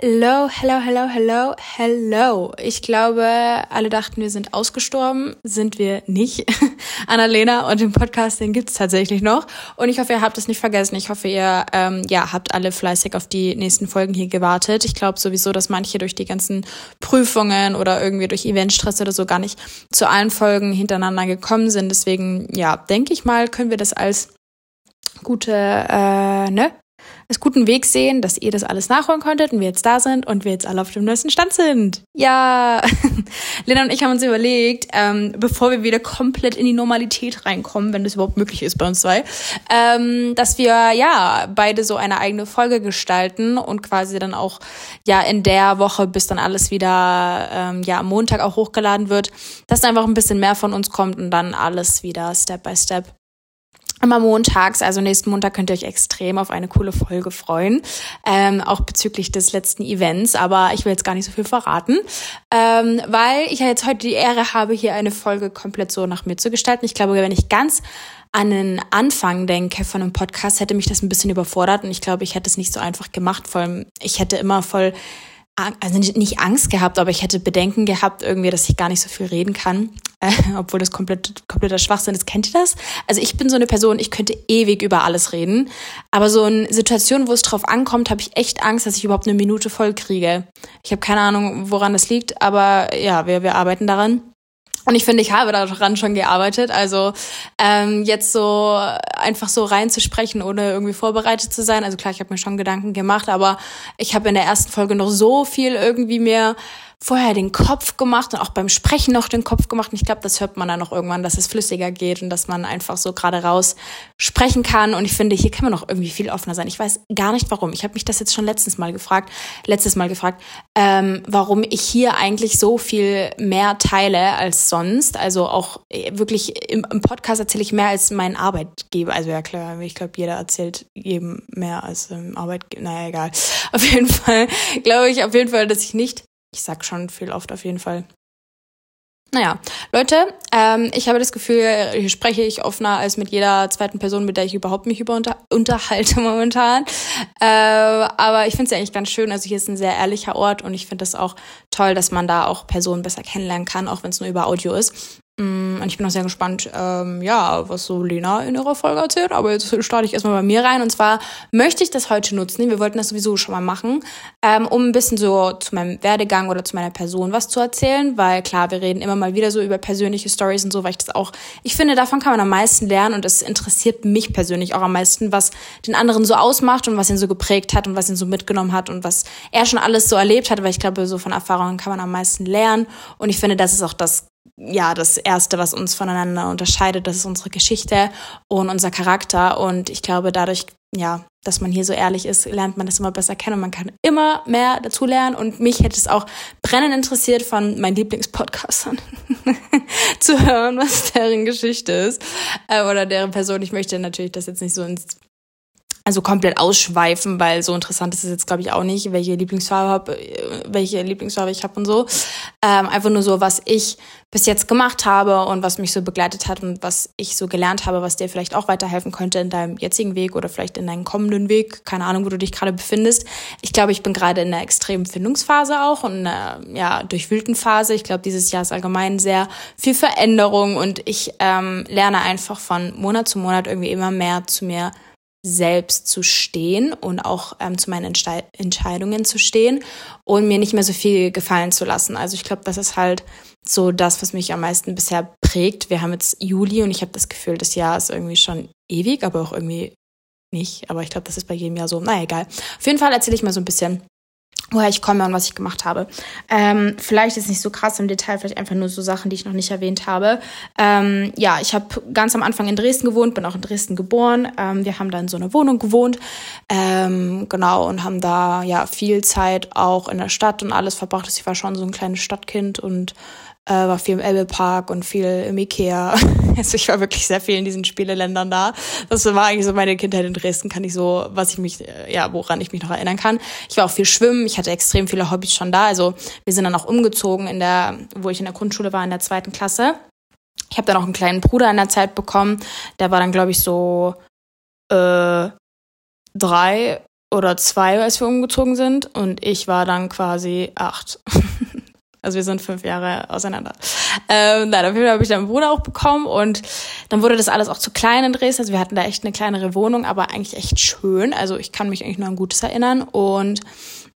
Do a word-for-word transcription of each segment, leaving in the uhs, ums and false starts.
Hello, hello, hello, hello, hello. Ich glaube, alle dachten, wir sind ausgestorben. Sind wir nicht. Annalena und den Podcast, den gibt's tatsächlich noch. Und ich hoffe, ihr habt es nicht vergessen. Ich hoffe, ihr ähm, ja, habt alle fleißig auf die nächsten Folgen hier gewartet. Ich glaube sowieso, dass manche durch die ganzen Prüfungen oder irgendwie durch Eventstress oder so gar nicht zu allen Folgen hintereinander gekommen sind. Deswegen, ja, denke ich mal, können wir das als gute, äh, ne? als guten Weg sehen, dass ihr das alles nachholen konntet und wir jetzt da sind und wir jetzt alle auf dem neuesten Stand sind. Ja, Lena und ich haben uns überlegt, ähm, bevor wir wieder komplett in die Normalität reinkommen, wenn das überhaupt möglich ist bei uns zwei, ähm, dass wir ja beide so eine eigene Folge gestalten und quasi dann auch ja in der Woche, bis dann alles wieder ähm, ja am Montag auch hochgeladen wird, dass einfach ein bisschen mehr von uns kommt und dann alles wieder Step by Step. Immer montags, also nächsten Montag könnt ihr euch extrem auf eine coole Folge freuen, ähm, auch bezüglich des letzten Events, aber ich will jetzt gar nicht so viel verraten, ähm, weil ich ja jetzt heute die Ehre habe, hier eine Folge komplett so nach mir zu gestalten. Ich glaube, wenn ich ganz an den Anfang denke von einem Podcast, hätte mich das ein bisschen überfordert und ich glaube, ich hätte es nicht so einfach gemacht, vor allem ich hätte immer voll, also nicht Angst gehabt, aber ich hätte Bedenken gehabt irgendwie, dass ich gar nicht so viel reden kann. Äh, obwohl das komplett, kompletter Schwachsinn ist. Kennt ihr das? Also ich bin so eine Person, ich könnte ewig über alles reden. Aber so in Situationen, wo es drauf ankommt, habe ich echt Angst, dass ich überhaupt eine Minute voll kriege. Ich habe keine Ahnung, woran das liegt, aber ja, wir, wir arbeiten daran. Und ich finde, ich habe daran schon gearbeitet. Also ähm, jetzt so einfach so reinzusprechen, ohne irgendwie vorbereitet zu sein. Also klar, ich habe mir schon Gedanken gemacht, aber ich habe in der ersten Folge noch so viel irgendwie mir vorher den Kopf gemacht und auch beim Sprechen noch den Kopf gemacht. Und ich glaube, das hört man dann auch irgendwann, dass es flüssiger geht und dass man einfach so gerade raus sprechen kann. Und ich finde, hier kann man noch irgendwie viel offener sein. Ich weiß gar nicht, warum. Ich habe mich das jetzt schon letztens mal gefragt, letztes Mal gefragt, ähm, warum ich hier eigentlich so viel mehr teile als sonst. Also auch wirklich im, im Podcast erzähle ich mehr als mein Arbeitgeber. Also ja klar, ich glaube, jeder erzählt jedem mehr als ähm, Arbeitgeber. Naja, egal. Auf jeden Fall glaube ich auf jeden Fall, dass ich nicht Ich sag schon viel oft auf jeden Fall. Naja, Leute, ähm, ich habe das Gefühl, hier spreche ich offener als mit jeder zweiten Person, mit der ich überhaupt mich über unter- unterhalte momentan. Äh, aber ich finde es ja eigentlich ganz schön. Also hier ist ein sehr ehrlicher Ort und ich finde das auch toll, dass man da auch Personen besser kennenlernen kann, auch wenn es nur über Audio ist. Und ich bin auch sehr gespannt, ähm, ja, was so Lena in ihrer Folge erzählt. Aber jetzt starte ich erstmal bei mir rein. Und zwar möchte ich das heute nutzen. Wir wollten das sowieso schon mal machen, ähm, um ein bisschen so zu meinem Werdegang oder zu meiner Person was zu erzählen. Weil klar, wir reden immer mal wieder so über persönliche Stories und so, weil ich das auch, ich finde, davon kann man am meisten lernen. Und es interessiert mich persönlich auch am meisten, was den anderen so ausmacht und was ihn so geprägt hat und was ihn so mitgenommen hat und was er schon alles so erlebt hat. Weil ich glaube, so von Erfahrungen kann man am meisten lernen. Und ich finde, das ist auch das, ja, das Erste, was uns voneinander unterscheidet, das ist unsere Geschichte und unser Charakter. Und ich glaube, dadurch, ja, dass man hier so ehrlich ist, lernt man das immer besser kennen und man kann immer mehr dazu lernen. Und mich hätte es auch brennend interessiert, von meinen Lieblingspodcastern zu hören, was deren Geschichte ist äh, oder deren Person. Ich möchte natürlich das jetzt nicht so ins Also komplett ausschweifen, weil so interessant ist es jetzt, glaube ich, auch nicht, welche Lieblingsfarbe hab, welche Lieblingsfarbe ich habe und so. Ähm, einfach nur so, was ich bis jetzt gemacht habe und was mich so begleitet hat und was ich so gelernt habe, was dir vielleicht auch weiterhelfen könnte in deinem jetzigen Weg oder vielleicht in deinem kommenden Weg. Keine Ahnung, wo du dich gerade befindest. Ich glaube, ich bin gerade in einer extremen Findungsphase auch und einer ja, durchwühlten Phase. Ich glaube, dieses Jahr ist allgemein sehr viel Veränderung und ich ähm, lerne einfach von Monat zu Monat irgendwie immer mehr zu mir selbst zu stehen und auch ähm, zu meinen Entste- Entscheidungen zu stehen und mir nicht mehr so viel gefallen zu lassen. Also ich glaube, das ist halt so das, was mich am meisten bisher prägt. Wir haben jetzt Juli und ich habe das Gefühl, das Jahr ist irgendwie schon ewig, aber auch irgendwie nicht. Aber ich glaube, das ist bei jedem Jahr so. Naja, egal. Auf jeden Fall erzähle ich mal so ein bisschen, woher ich komme und was ich gemacht habe. Ähm, vielleicht ist nicht so krass im Detail, vielleicht einfach nur so Sachen, die ich noch nicht erwähnt habe. Ähm, ja, ich habe ganz am Anfang in Dresden gewohnt, bin auch in Dresden geboren. Ähm, wir haben da in so einer Wohnung gewohnt, ähm, genau, und haben da ja viel Zeit auch in der Stadt und alles verbracht. Ich war schon so ein kleines Stadtkind und äh, war viel im Elbepark und viel im Ikea. Also ich war wirklich sehr viel in diesen Spieleländern da. Das war eigentlich so meine Kindheit in Dresden, kann ich so, was ich mich, ja, woran ich mich noch erinnern kann. Ich war auch viel schwimmen, ich hatte extrem viele Hobbys schon da. Also wir sind dann auch umgezogen, in der, wo ich in der Grundschule war, in der zweiten Klasse. Ich habe dann auch einen kleinen Bruder in der Zeit bekommen. Der war dann, glaube ich, so äh, drei oder zwei, als wir umgezogen sind. Und ich war dann quasi acht. Also wir sind fünf Jahre auseinander. Ähm, nein, auf jeden Fall habe ich dann einen Bruder auch bekommen. Und dann wurde das alles auch zu klein in Dresden. Also wir hatten da echt eine kleinere Wohnung, aber eigentlich echt schön. Also ich kann mich eigentlich nur an Gutes erinnern. Und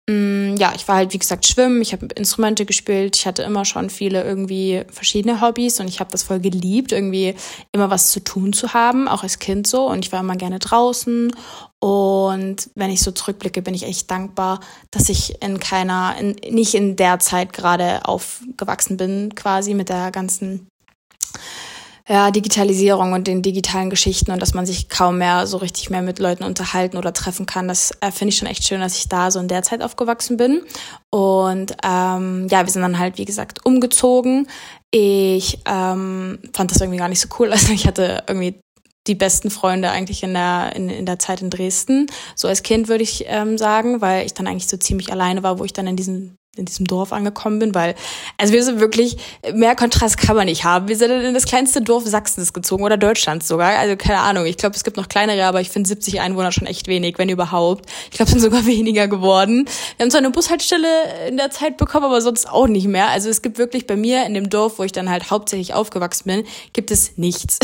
mh, ja, ich war halt, wie gesagt, schwimmen. Ich habe Instrumente gespielt. Ich hatte immer schon viele irgendwie verschiedene Hobbys. Und ich habe das voll geliebt, irgendwie immer was zu tun zu haben, auch als Kind so. Und ich war immer gerne draußen. Und wenn ich so zurückblicke, bin ich echt dankbar, dass ich in keiner, in, nicht in der Zeit gerade aufgewachsen bin, quasi mit der ganzen ja, Digitalisierung und den digitalen Geschichten und dass man sich kaum mehr so richtig mehr mit Leuten unterhalten oder treffen kann. Das äh, finde ich schon echt schön, dass ich da so in der Zeit aufgewachsen bin. Und ähm, ja, wir sind dann halt, wie gesagt, umgezogen. Ich ähm, fand das irgendwie gar nicht so cool. Also ich hatte irgendwie die besten Freunde eigentlich in der in, in der Zeit in Dresden, so als Kind würde ich ähm, sagen, weil ich dann eigentlich so ziemlich alleine war, wo ich dann in diesem in diesem Dorf angekommen bin, weil also wir sind wirklich, mehr Kontrast kann man nicht haben. Wir sind in das kleinste Dorf Sachsens gezogen oder Deutschlands sogar, also keine Ahnung. Ich glaube, es gibt noch kleinere, aber ich finde siebzig Einwohner schon echt wenig, wenn überhaupt. Ich glaube, es sind sogar weniger geworden. Wir haben zwar eine Bushaltestelle in der Zeit bekommen, aber sonst auch nicht mehr. Also es gibt wirklich bei mir in dem Dorf, wo ich dann halt hauptsächlich aufgewachsen bin, gibt es nichts.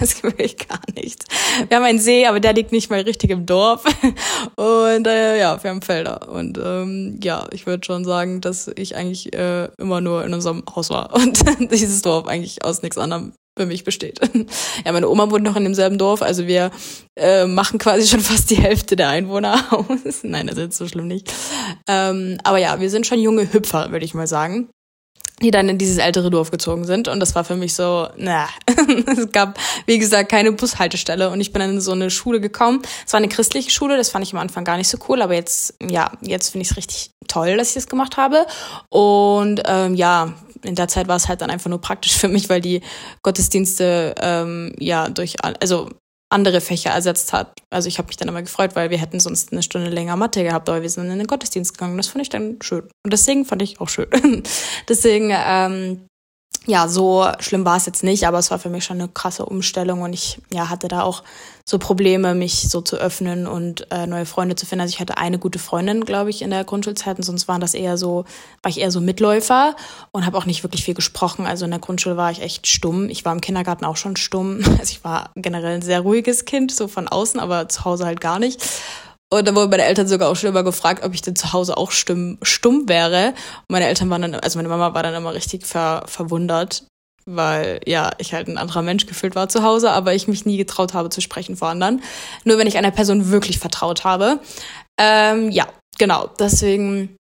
Es gibt wirklich gar nichts. Wir haben einen See, aber der liegt nicht mal richtig im Dorf. Und äh, ja, wir haben Felder. Und ähm, ja, ich würde schon sagen, dass ich eigentlich äh, immer nur in unserem Haus war und dieses Dorf eigentlich aus nichts anderem für mich besteht. Ja, meine Oma wohnt noch in demselben Dorf, also wir äh, machen quasi schon fast die Hälfte der Einwohner aus. Nein, das ist jetzt so schlimm nicht. Ähm, aber ja, wir sind schon junge Hüpfer, würde ich mal sagen, die dann in dieses ältere Dorf gezogen sind. Und das war für mich so, na, es gab, wie gesagt, keine Bushaltestelle. Und ich bin dann in so eine Schule gekommen. Es war eine christliche Schule, das fand ich am Anfang gar nicht so cool. Aber jetzt, ja, jetzt finde ich es richtig toll, dass ich das gemacht habe. Und ähm, ja, in der Zeit war es halt dann einfach nur praktisch für mich, weil die Gottesdienste, ähm, ja, durch, also andere Fächer ersetzt hat. Also ich habe mich dann immer gefreut, weil wir hätten sonst eine Stunde länger Mathe gehabt, aber wir sind in den Gottesdienst gegangen. Das fand ich dann schön. Und deswegen fand ich auch schön. Deswegen, ähm, ja, so schlimm war es jetzt nicht, aber es war für mich schon eine krasse Umstellung und ich ja hatte da auch so Probleme, mich so zu öffnen und äh, neue Freunde zu finden. Also ich hatte eine gute Freundin, glaube ich, in der Grundschulzeit und sonst waren das eher so, war ich eher so Mitläufer und habe auch nicht wirklich viel gesprochen. Also in der Grundschule war ich echt stumm. Ich war im Kindergarten auch schon stumm. Also ich war generell ein sehr ruhiges Kind, so von außen, aber zu Hause halt gar nicht. Und da wurden meine Eltern sogar auch schon immer gefragt, ob ich denn zu Hause auch stumm, stumm wäre. Und meine Eltern waren dann, also meine Mama war dann immer richtig ver, verwundert, weil ja, ich halt ein anderer Mensch gefühlt war zu Hause, aber ich mich nie getraut habe zu sprechen vor anderen. Nur wenn ich einer Person wirklich vertraut habe. Ähm, ja, genau, deswegen.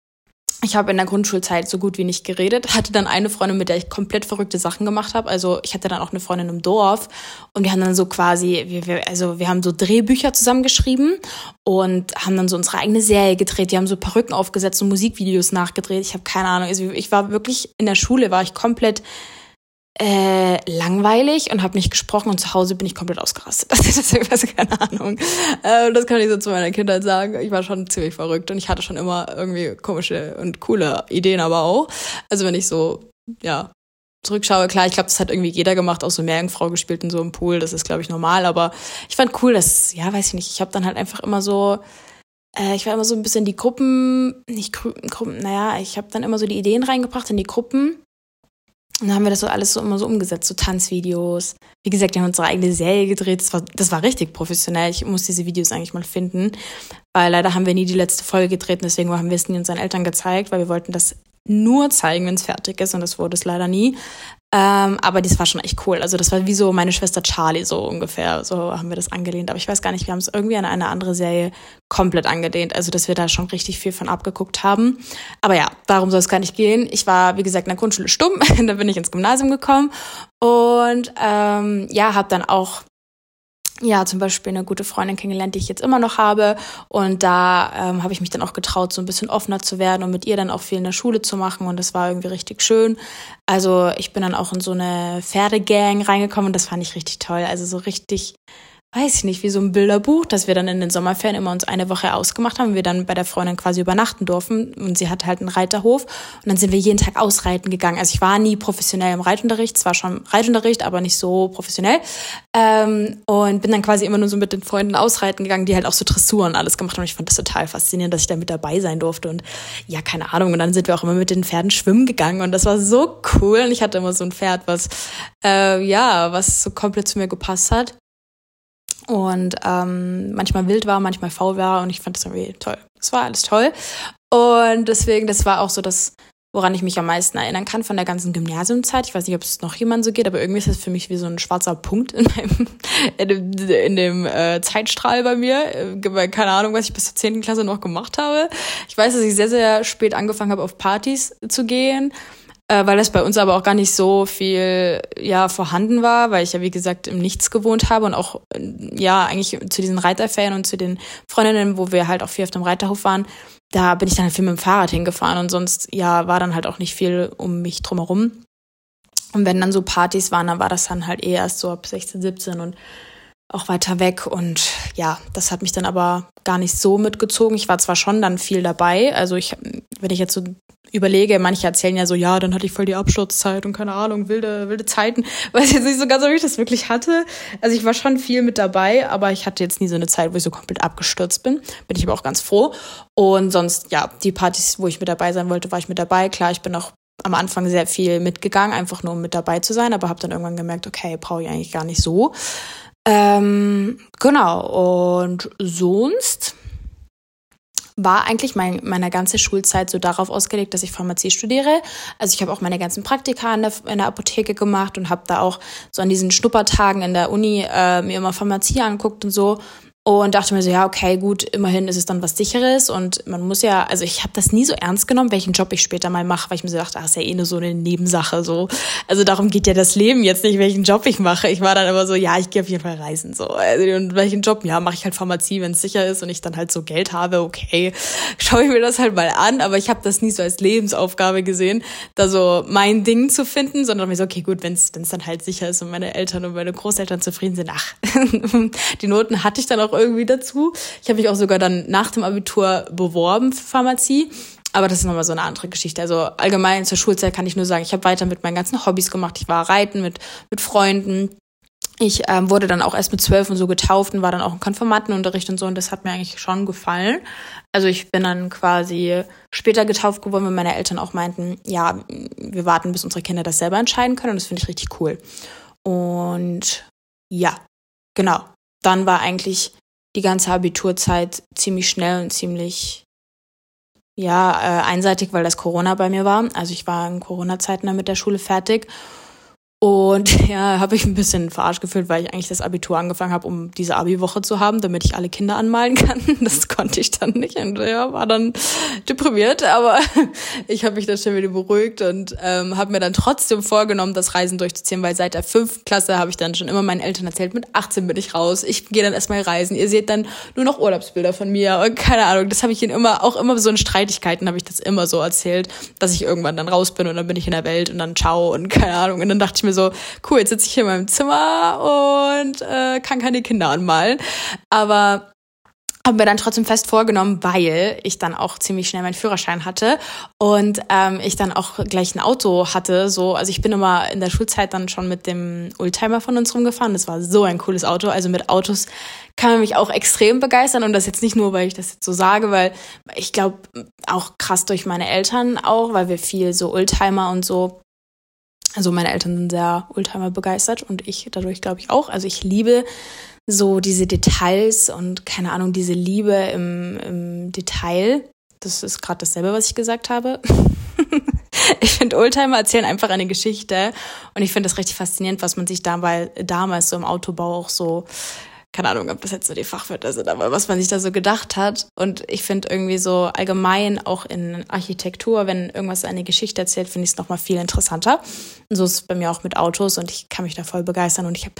Ich habe in der Grundschulzeit so gut wie nicht geredet, hatte dann eine Freundin, mit der ich komplett verrückte Sachen gemacht habe. Also ich hatte dann auch eine Freundin im Dorf und wir haben dann so quasi, wir, wir, also wir haben so Drehbücher zusammengeschrieben und haben dann so unsere eigene Serie gedreht. Die haben so Perücken aufgesetzt und Musikvideos nachgedreht. Ich habe keine Ahnung, also ich war wirklich, in der Schule war ich komplett Äh, langweilig und habe nicht gesprochen und zu Hause bin ich komplett ausgerastet. Deswegen weiß ich keine Ahnung. Äh, das kann ich so zu meiner Kindheit sagen. Ich war schon ziemlich verrückt und ich hatte schon immer irgendwie komische und coole Ideen aber auch. Also wenn ich so, ja, zurückschaue, klar, ich glaube, das hat irgendwie jeder gemacht, auch so Meerjungfrau gespielt in so einem Pool, das ist, glaube ich, normal, aber ich fand cool, dass, ja, weiß ich nicht, ich habe dann halt einfach immer so Ich war immer so ein bisschen die Gruppen, nicht Gruppen, naja, ich habe dann immer so die Ideen reingebracht in die Gruppen. Und dann haben wir das so alles so immer so umgesetzt, so Tanzvideos. Wie gesagt, wir haben unsere eigene Serie gedreht. Das war, das war richtig professionell. Ich muss diese Videos eigentlich mal finden, weil leider haben wir nie die letzte Folge gedreht. Und deswegen haben wir es nie unseren Eltern gezeigt, weil wir wollten das nur zeigen, wenn es fertig ist. Und das wurde es leider nie. Ähm, aber das war schon echt cool. Also das war wie so meine Schwester Charlie so ungefähr. So haben wir das angelehnt. Aber ich weiß gar nicht, wir haben es irgendwie an eine andere Serie komplett angelehnt. Also dass wir da schon richtig viel von abgeguckt haben. Aber ja, darum soll es gar nicht gehen. Ich war, wie gesagt, in der Grundschule stumm. Dann bin ich ins Gymnasium gekommen. Und ähm, ja, habe dann auch ja zum Beispiel eine gute Freundin kennengelernt, die ich jetzt immer noch habe. Und da ähm, habe ich mich dann auch getraut, so ein bisschen offener zu werden und mit ihr dann auch viel in der Schule zu machen. Und das war irgendwie richtig schön. Also ich bin dann auch in so eine Pferdegang reingekommen und das fand ich richtig toll. Also so richtig weiß ich nicht, wie so ein Bilderbuch, dass wir dann in den Sommerferien immer uns eine Woche ausgemacht haben, wir dann bei der Freundin quasi übernachten durften und sie hatte halt einen Reiterhof und dann sind wir jeden Tag ausreiten gegangen. Also ich war nie professionell im Reitunterricht, zwar schon Reitunterricht, aber nicht so professionell ähm, und bin dann quasi immer nur so mit den Freunden ausreiten gegangen, die halt auch so Dressur und alles gemacht haben. Ich fand das total faszinierend, dass ich da mit dabei sein durfte und ja, keine Ahnung. Und dann sind wir auch immer mit den Pferden schwimmen gegangen und das war so cool und ich hatte immer so ein Pferd, was äh, ja, was so komplett zu mir gepasst hat. Und ähm, manchmal wild war, manchmal faul war und ich fand das irgendwie toll. Das war alles toll und deswegen, das war auch so das, woran ich mich am meisten erinnern kann von der ganzen Gymnasiumzeit. Ich weiß nicht, ob es noch jemand so geht, aber irgendwie ist das für mich wie so ein schwarzer Punkt in meinem in dem, in dem äh, Zeitstrahl bei mir. Keine Ahnung, was ich bis zur zehnten Klasse noch gemacht habe. Ich weiß, dass ich sehr, sehr spät angefangen habe, auf Partys zu gehen, weil das bei uns aber auch gar nicht so viel ja vorhanden war, weil ich ja, wie gesagt, im Nichts gewohnt habe und auch ja eigentlich zu diesen Reiterferien und zu den Freundinnen, wo wir halt auch viel auf dem Reiterhof waren, da bin ich dann halt viel mit dem Fahrrad hingefahren und sonst ja war dann halt auch nicht viel um mich drumherum. Und wenn dann so Partys waren, dann war das dann halt eh erst so ab sechzehn, siebzehn und auch weiter weg und ja, das hat mich dann aber gar nicht so mitgezogen. Ich war zwar schon dann viel dabei, also ich, wenn ich jetzt so überlege, manche erzählen ja so, ja, dann hatte ich voll die Absturzzeit und keine Ahnung, wilde wilde Zeiten. Weiß jetzt nicht so ganz, ob ich das wirklich hatte. Also ich war schon viel mit dabei, aber ich hatte jetzt nie so eine Zeit, wo ich so komplett abgestürzt bin. Bin ich aber auch ganz froh. Und sonst, ja, die Partys, wo ich mit dabei sein wollte, war ich mit dabei. Klar, ich bin auch am Anfang sehr viel mitgegangen, einfach nur um mit dabei zu sein, aber habe dann irgendwann gemerkt, okay, brauche ich eigentlich gar nicht so. Ähm, genau, und sonst war eigentlich mein, meine ganze Schulzeit so darauf ausgelegt, dass ich Pharmazie studiere. Also ich habe auch meine ganzen Praktika in der, in der Apotheke gemacht und habe da auch so an diesen Schnuppertagen in der Uni äh, mir immer Pharmazie angeguckt und so und dachte mir so, ja, okay, gut, immerhin ist es dann was Sicheres und man muss ja, also ich habe das nie so ernst genommen, welchen Job ich später mal mache, weil ich mir so dachte, ach, ist ja eh nur so eine Nebensache, so. Also darum geht ja das Leben jetzt nicht, welchen Job ich mache. Ich war dann immer so, ja, ich gehe auf jeden Fall reisen, so. Also, und welchen Job? Ja, mache ich halt Pharmazie, wenn es sicher ist und ich dann halt so Geld habe, okay, schaue ich mir das halt mal an, aber ich habe das nie so als Lebensaufgabe gesehen, da so mein Ding zu finden, sondern mir so, okay, gut, wenn es dann halt sicher ist und meine Eltern und meine Großeltern zufrieden sind, ach, die Noten hatte ich dann auch irgendwie dazu. Ich habe mich auch sogar dann nach dem Abitur beworben für Pharmazie, aber das ist nochmal so eine andere Geschichte. Also allgemein zur Schulzeit kann ich nur sagen, ich habe weiter mit meinen ganzen Hobbys gemacht. Ich war reiten mit, mit Freunden. Ich ähm, wurde dann auch erst mit zwölf und so getauft und war dann auch im Konfirmandenunterricht und so und das hat mir eigentlich schon gefallen. Also ich bin dann quasi später getauft geworden, weil meine Eltern auch meinten, ja, wir warten, bis unsere Kinder das selber entscheiden können und das finde ich richtig cool. Und ja, genau. Dann war eigentlich die ganze Abiturzeit ziemlich schnell und ziemlich ja äh, einseitig, weil das Corona bei mir war. Also ich war in Corona-Zeiten dann mit der Schule fertig und ja, habe ich ein bisschen verarscht gefühlt, weil ich eigentlich das Abitur angefangen habe, um diese Abi-Woche zu haben, damit ich alle Kinder anmalen kann. Das konnte ich dann nicht und ja, war dann deprimiert, aber ich habe mich dann schnell wieder beruhigt und ähm, habe mir dann trotzdem vorgenommen, das Reisen durchzuziehen, weil seit der fünften Klasse habe ich dann schon immer meinen Eltern erzählt, mit achtzehn bin ich raus, ich gehe dann erstmal reisen, ihr seht dann nur noch Urlaubsbilder von mir und keine Ahnung, das habe ich ihnen immer, auch immer so in Streitigkeiten habe ich das immer so erzählt, dass ich irgendwann dann raus bin und dann bin ich in der Welt und dann ciao und keine Ahnung und dann dachte ich mir so, cool, jetzt sitze ich hier in meinem Zimmer und äh, kann keine Kinder anmalen, aber habe mir dann trotzdem fest vorgenommen, weil ich dann auch ziemlich schnell meinen Führerschein hatte und ähm, ich dann auch gleich ein Auto hatte. So, also ich bin immer in der Schulzeit dann schon mit dem Oldtimer von uns rumgefahren. Das war so ein cooles Auto. Also mit Autos kann man mich auch extrem begeistern und das jetzt nicht nur, weil ich das jetzt so sage, weil ich glaube auch krass durch meine Eltern auch, weil wir viel so Oldtimer und so. Also meine Eltern sind sehr Oldtimer begeistert und ich dadurch glaube ich auch. Also ich liebe so diese Details und keine Ahnung, diese Liebe im, im Detail. Das ist gerade dasselbe, was ich gesagt habe. Ich finde, Oldtimer erzählen einfach eine Geschichte und ich finde das richtig faszinierend, was man sich dabei damals so im Autobau auch so, keine Ahnung, ob das jetzt so die Fachwörter sind, aber was man sich da so gedacht hat. Und ich finde irgendwie so allgemein auch in Architektur, wenn irgendwas eine Geschichte erzählt, finde ich es nochmal viel interessanter. Und so ist es bei mir auch mit Autos und ich kann mich da voll begeistern. Und ich habe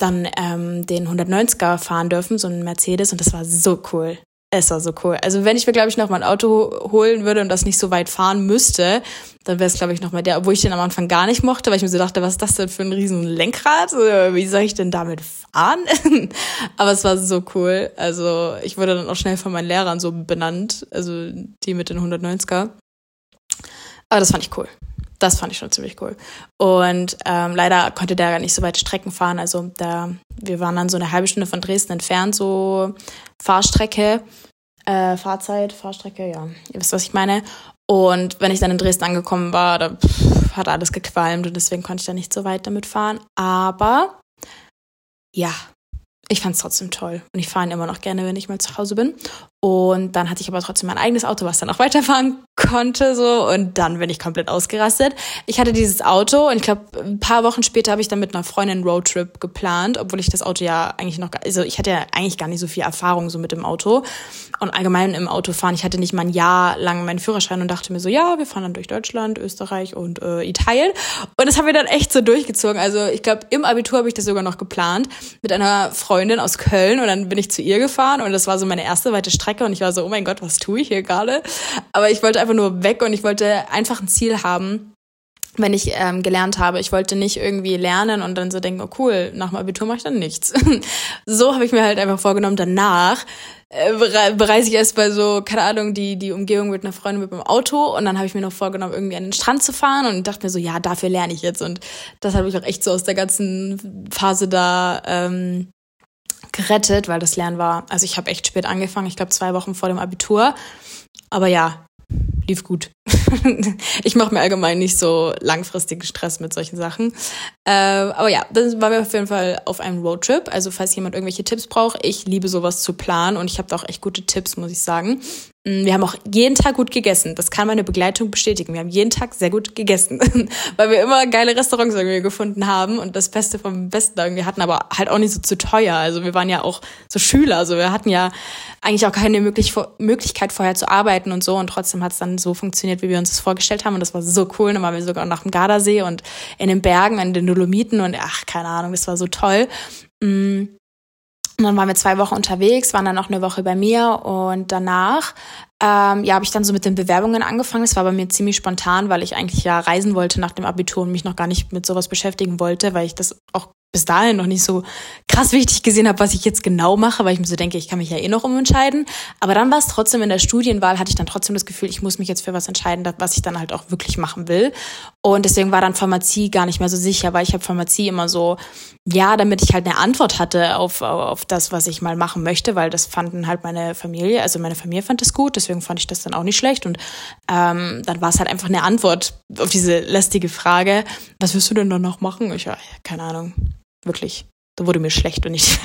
dann ähm, den hundertneunziger fahren dürfen, so einen Mercedes und das war so cool. Es war so cool. Also wenn ich mir, glaube ich, nochmal ein Auto holen würde und das nicht so weit fahren müsste, dann wäre es, glaube ich, nochmal der, obwohl ich den am Anfang gar nicht mochte, weil ich mir so dachte, was ist das denn für ein riesen Lenkrad? Wie soll ich denn damit fahren? Aber es war so cool. Also ich wurde dann auch schnell von meinen Lehrern so benannt, also die mit den hundertneunziger. Aber das fand ich cool. Das fand ich schon ziemlich cool. Und ähm, leider konnte der gar nicht so weite Strecken fahren. Also da, wir waren dann so eine halbe Stunde von Dresden entfernt, so Fahrstrecke, äh, Fahrzeit, Fahrstrecke, ja, ihr wisst, was ich meine. Und wenn ich dann in Dresden angekommen war, da pff, hat alles gequalmt und deswegen konnte ich da nicht so weit damit fahren. Aber ja, ich fand es trotzdem toll. Und ich fahre immer noch gerne, wenn ich mal zu Hause bin. Und dann hatte ich aber trotzdem mein eigenes Auto, was dann auch weiterfahren konnte. So. Und dann bin ich komplett ausgerastet. Ich hatte dieses Auto und ich glaube, ein paar Wochen später habe ich dann mit einer Freundin einen Roadtrip geplant, obwohl ich das Auto ja eigentlich noch... Also ich hatte ja eigentlich gar nicht so viel Erfahrung so mit dem Auto und allgemein im Autofahren. Ich hatte nicht mal ein Jahr lang meinen Führerschein und dachte mir so, ja, wir fahren dann durch Deutschland, Österreich und äh, Italien. Und das haben wir dann echt so durchgezogen. Also ich glaube, im Abitur habe ich das sogar noch geplant mit einer Freundin aus Köln und dann bin ich zu ihr gefahren und das war so meine erste weite Strecke und ich war so, oh mein Gott, was tue ich hier gerade? Aber ich wollte einfach nur weg und ich wollte einfach ein Ziel haben, wenn ich ähm, gelernt habe. Ich wollte nicht irgendwie lernen und dann so denken, oh cool, nach dem Abitur mache ich dann nichts. So habe ich mir halt einfach vorgenommen, danach äh, bereise ich erst mal so, keine Ahnung, die die Umgebung mit einer Freundin mit meinem Auto und dann habe ich mir noch vorgenommen, irgendwie an den Strand zu fahren und dachte mir so, ja, dafür lerne ich jetzt und das habe ich auch echt so aus der ganzen Phase da ähm, gerettet, weil das Lernen war, also ich habe echt spät angefangen, ich glaube zwei Wochen vor dem Abitur, aber ja, lief gut. Ich mache mir allgemein nicht so langfristigen Stress mit solchen Sachen, äh, aber ja, das war mir auf jeden Fall auf einem Roadtrip, also falls jemand irgendwelche Tipps braucht, ich liebe sowas zu planen und ich habe da auch echt gute Tipps, muss ich sagen. Wir haben auch jeden Tag gut gegessen. Das kann meine Begleitung bestätigen. Wir haben jeden Tag sehr gut gegessen, weil wir immer geile Restaurants irgendwie gefunden haben und das Beste vom Besten irgendwie hatten, aber halt auch nicht so zu teuer. Also wir waren ja auch so Schüler, also wir hatten ja eigentlich auch keine möglich- Möglichkeit vorher zu arbeiten und so und trotzdem hat es dann so funktioniert, wie wir uns das vorgestellt haben und das war so cool. Dann waren wir sogar nach dem Gardasee und in den Bergen, in den Dolomiten und ach, keine Ahnung, das war so toll. Mm. Und dann waren wir zwei Wochen unterwegs, waren dann noch eine Woche bei mir und danach ähm, ja habe ich dann so mit den Bewerbungen angefangen. Das war bei mir ziemlich spontan, weil ich eigentlich ja reisen wollte nach dem Abitur und mich noch gar nicht mit sowas beschäftigen wollte, weil ich das auch bis dahin noch nicht so krass wichtig gesehen habe, was ich jetzt genau mache, weil ich mir so denke, ich kann mich ja eh noch umentscheiden. Aber dann war es trotzdem in der Studienwahl, hatte ich dann trotzdem das Gefühl, ich muss mich jetzt für was entscheiden, was ich dann halt auch wirklich machen will. Und deswegen war dann Pharmazie gar nicht mehr so sicher, weil ich habe Pharmazie immer so... ja, damit ich halt eine Antwort hatte auf auf das, was ich mal machen möchte, weil das fanden halt meine Familie, also meine Familie fand das gut, deswegen fand ich das dann auch nicht schlecht und ähm, dann war es halt einfach eine Antwort auf diese lästige Frage, was wirst du denn danach machen? Ich, ja, keine Ahnung, wirklich. Da wurde mir schlecht und ich,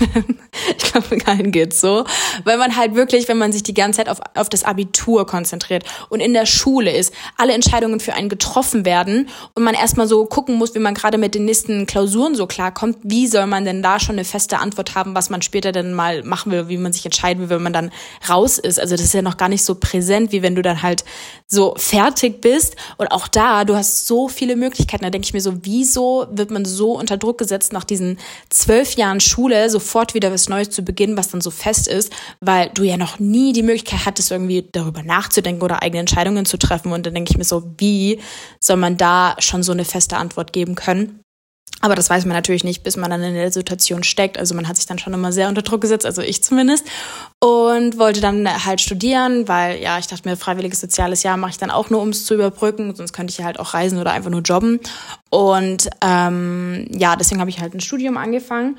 ich glaube, keinem geht's so. Weil man halt wirklich, wenn man sich die ganze Zeit auf, auf das Abitur konzentriert und in der Schule ist, alle Entscheidungen für einen getroffen werden und man erstmal so gucken muss, wie man gerade mit den nächsten Klausuren so klarkommt, wie soll man denn da schon eine feste Antwort haben, was man später denn mal machen will, wie man sich entscheiden will, wenn man dann raus ist. Also das ist ja noch gar nicht so präsent, wie wenn du dann halt so fertig bist. Und auch da, du hast so viele Möglichkeiten. Da denke ich mir so, wieso wird man so unter Druck gesetzt nach diesen zwölf Jahren Schule sofort wieder was Neues zu beginnen, was dann so fest ist, weil du ja noch nie die Möglichkeit hattest, irgendwie darüber nachzudenken oder eigene Entscheidungen zu treffen. Und dann denke ich mir so, wie soll man da schon so eine feste Antwort geben können? Aber das weiß man natürlich nicht, bis man dann in der Situation steckt. Also man hat sich dann schon immer sehr unter Druck gesetzt, also ich zumindest, und wollte dann halt studieren, weil ja, ich dachte mir, freiwilliges soziales Jahr mache ich dann auch nur, um es zu überbrücken, sonst könnte ich ja halt auch reisen oder einfach nur jobben. Und ähm, ja, deswegen habe ich halt ein Studium angefangen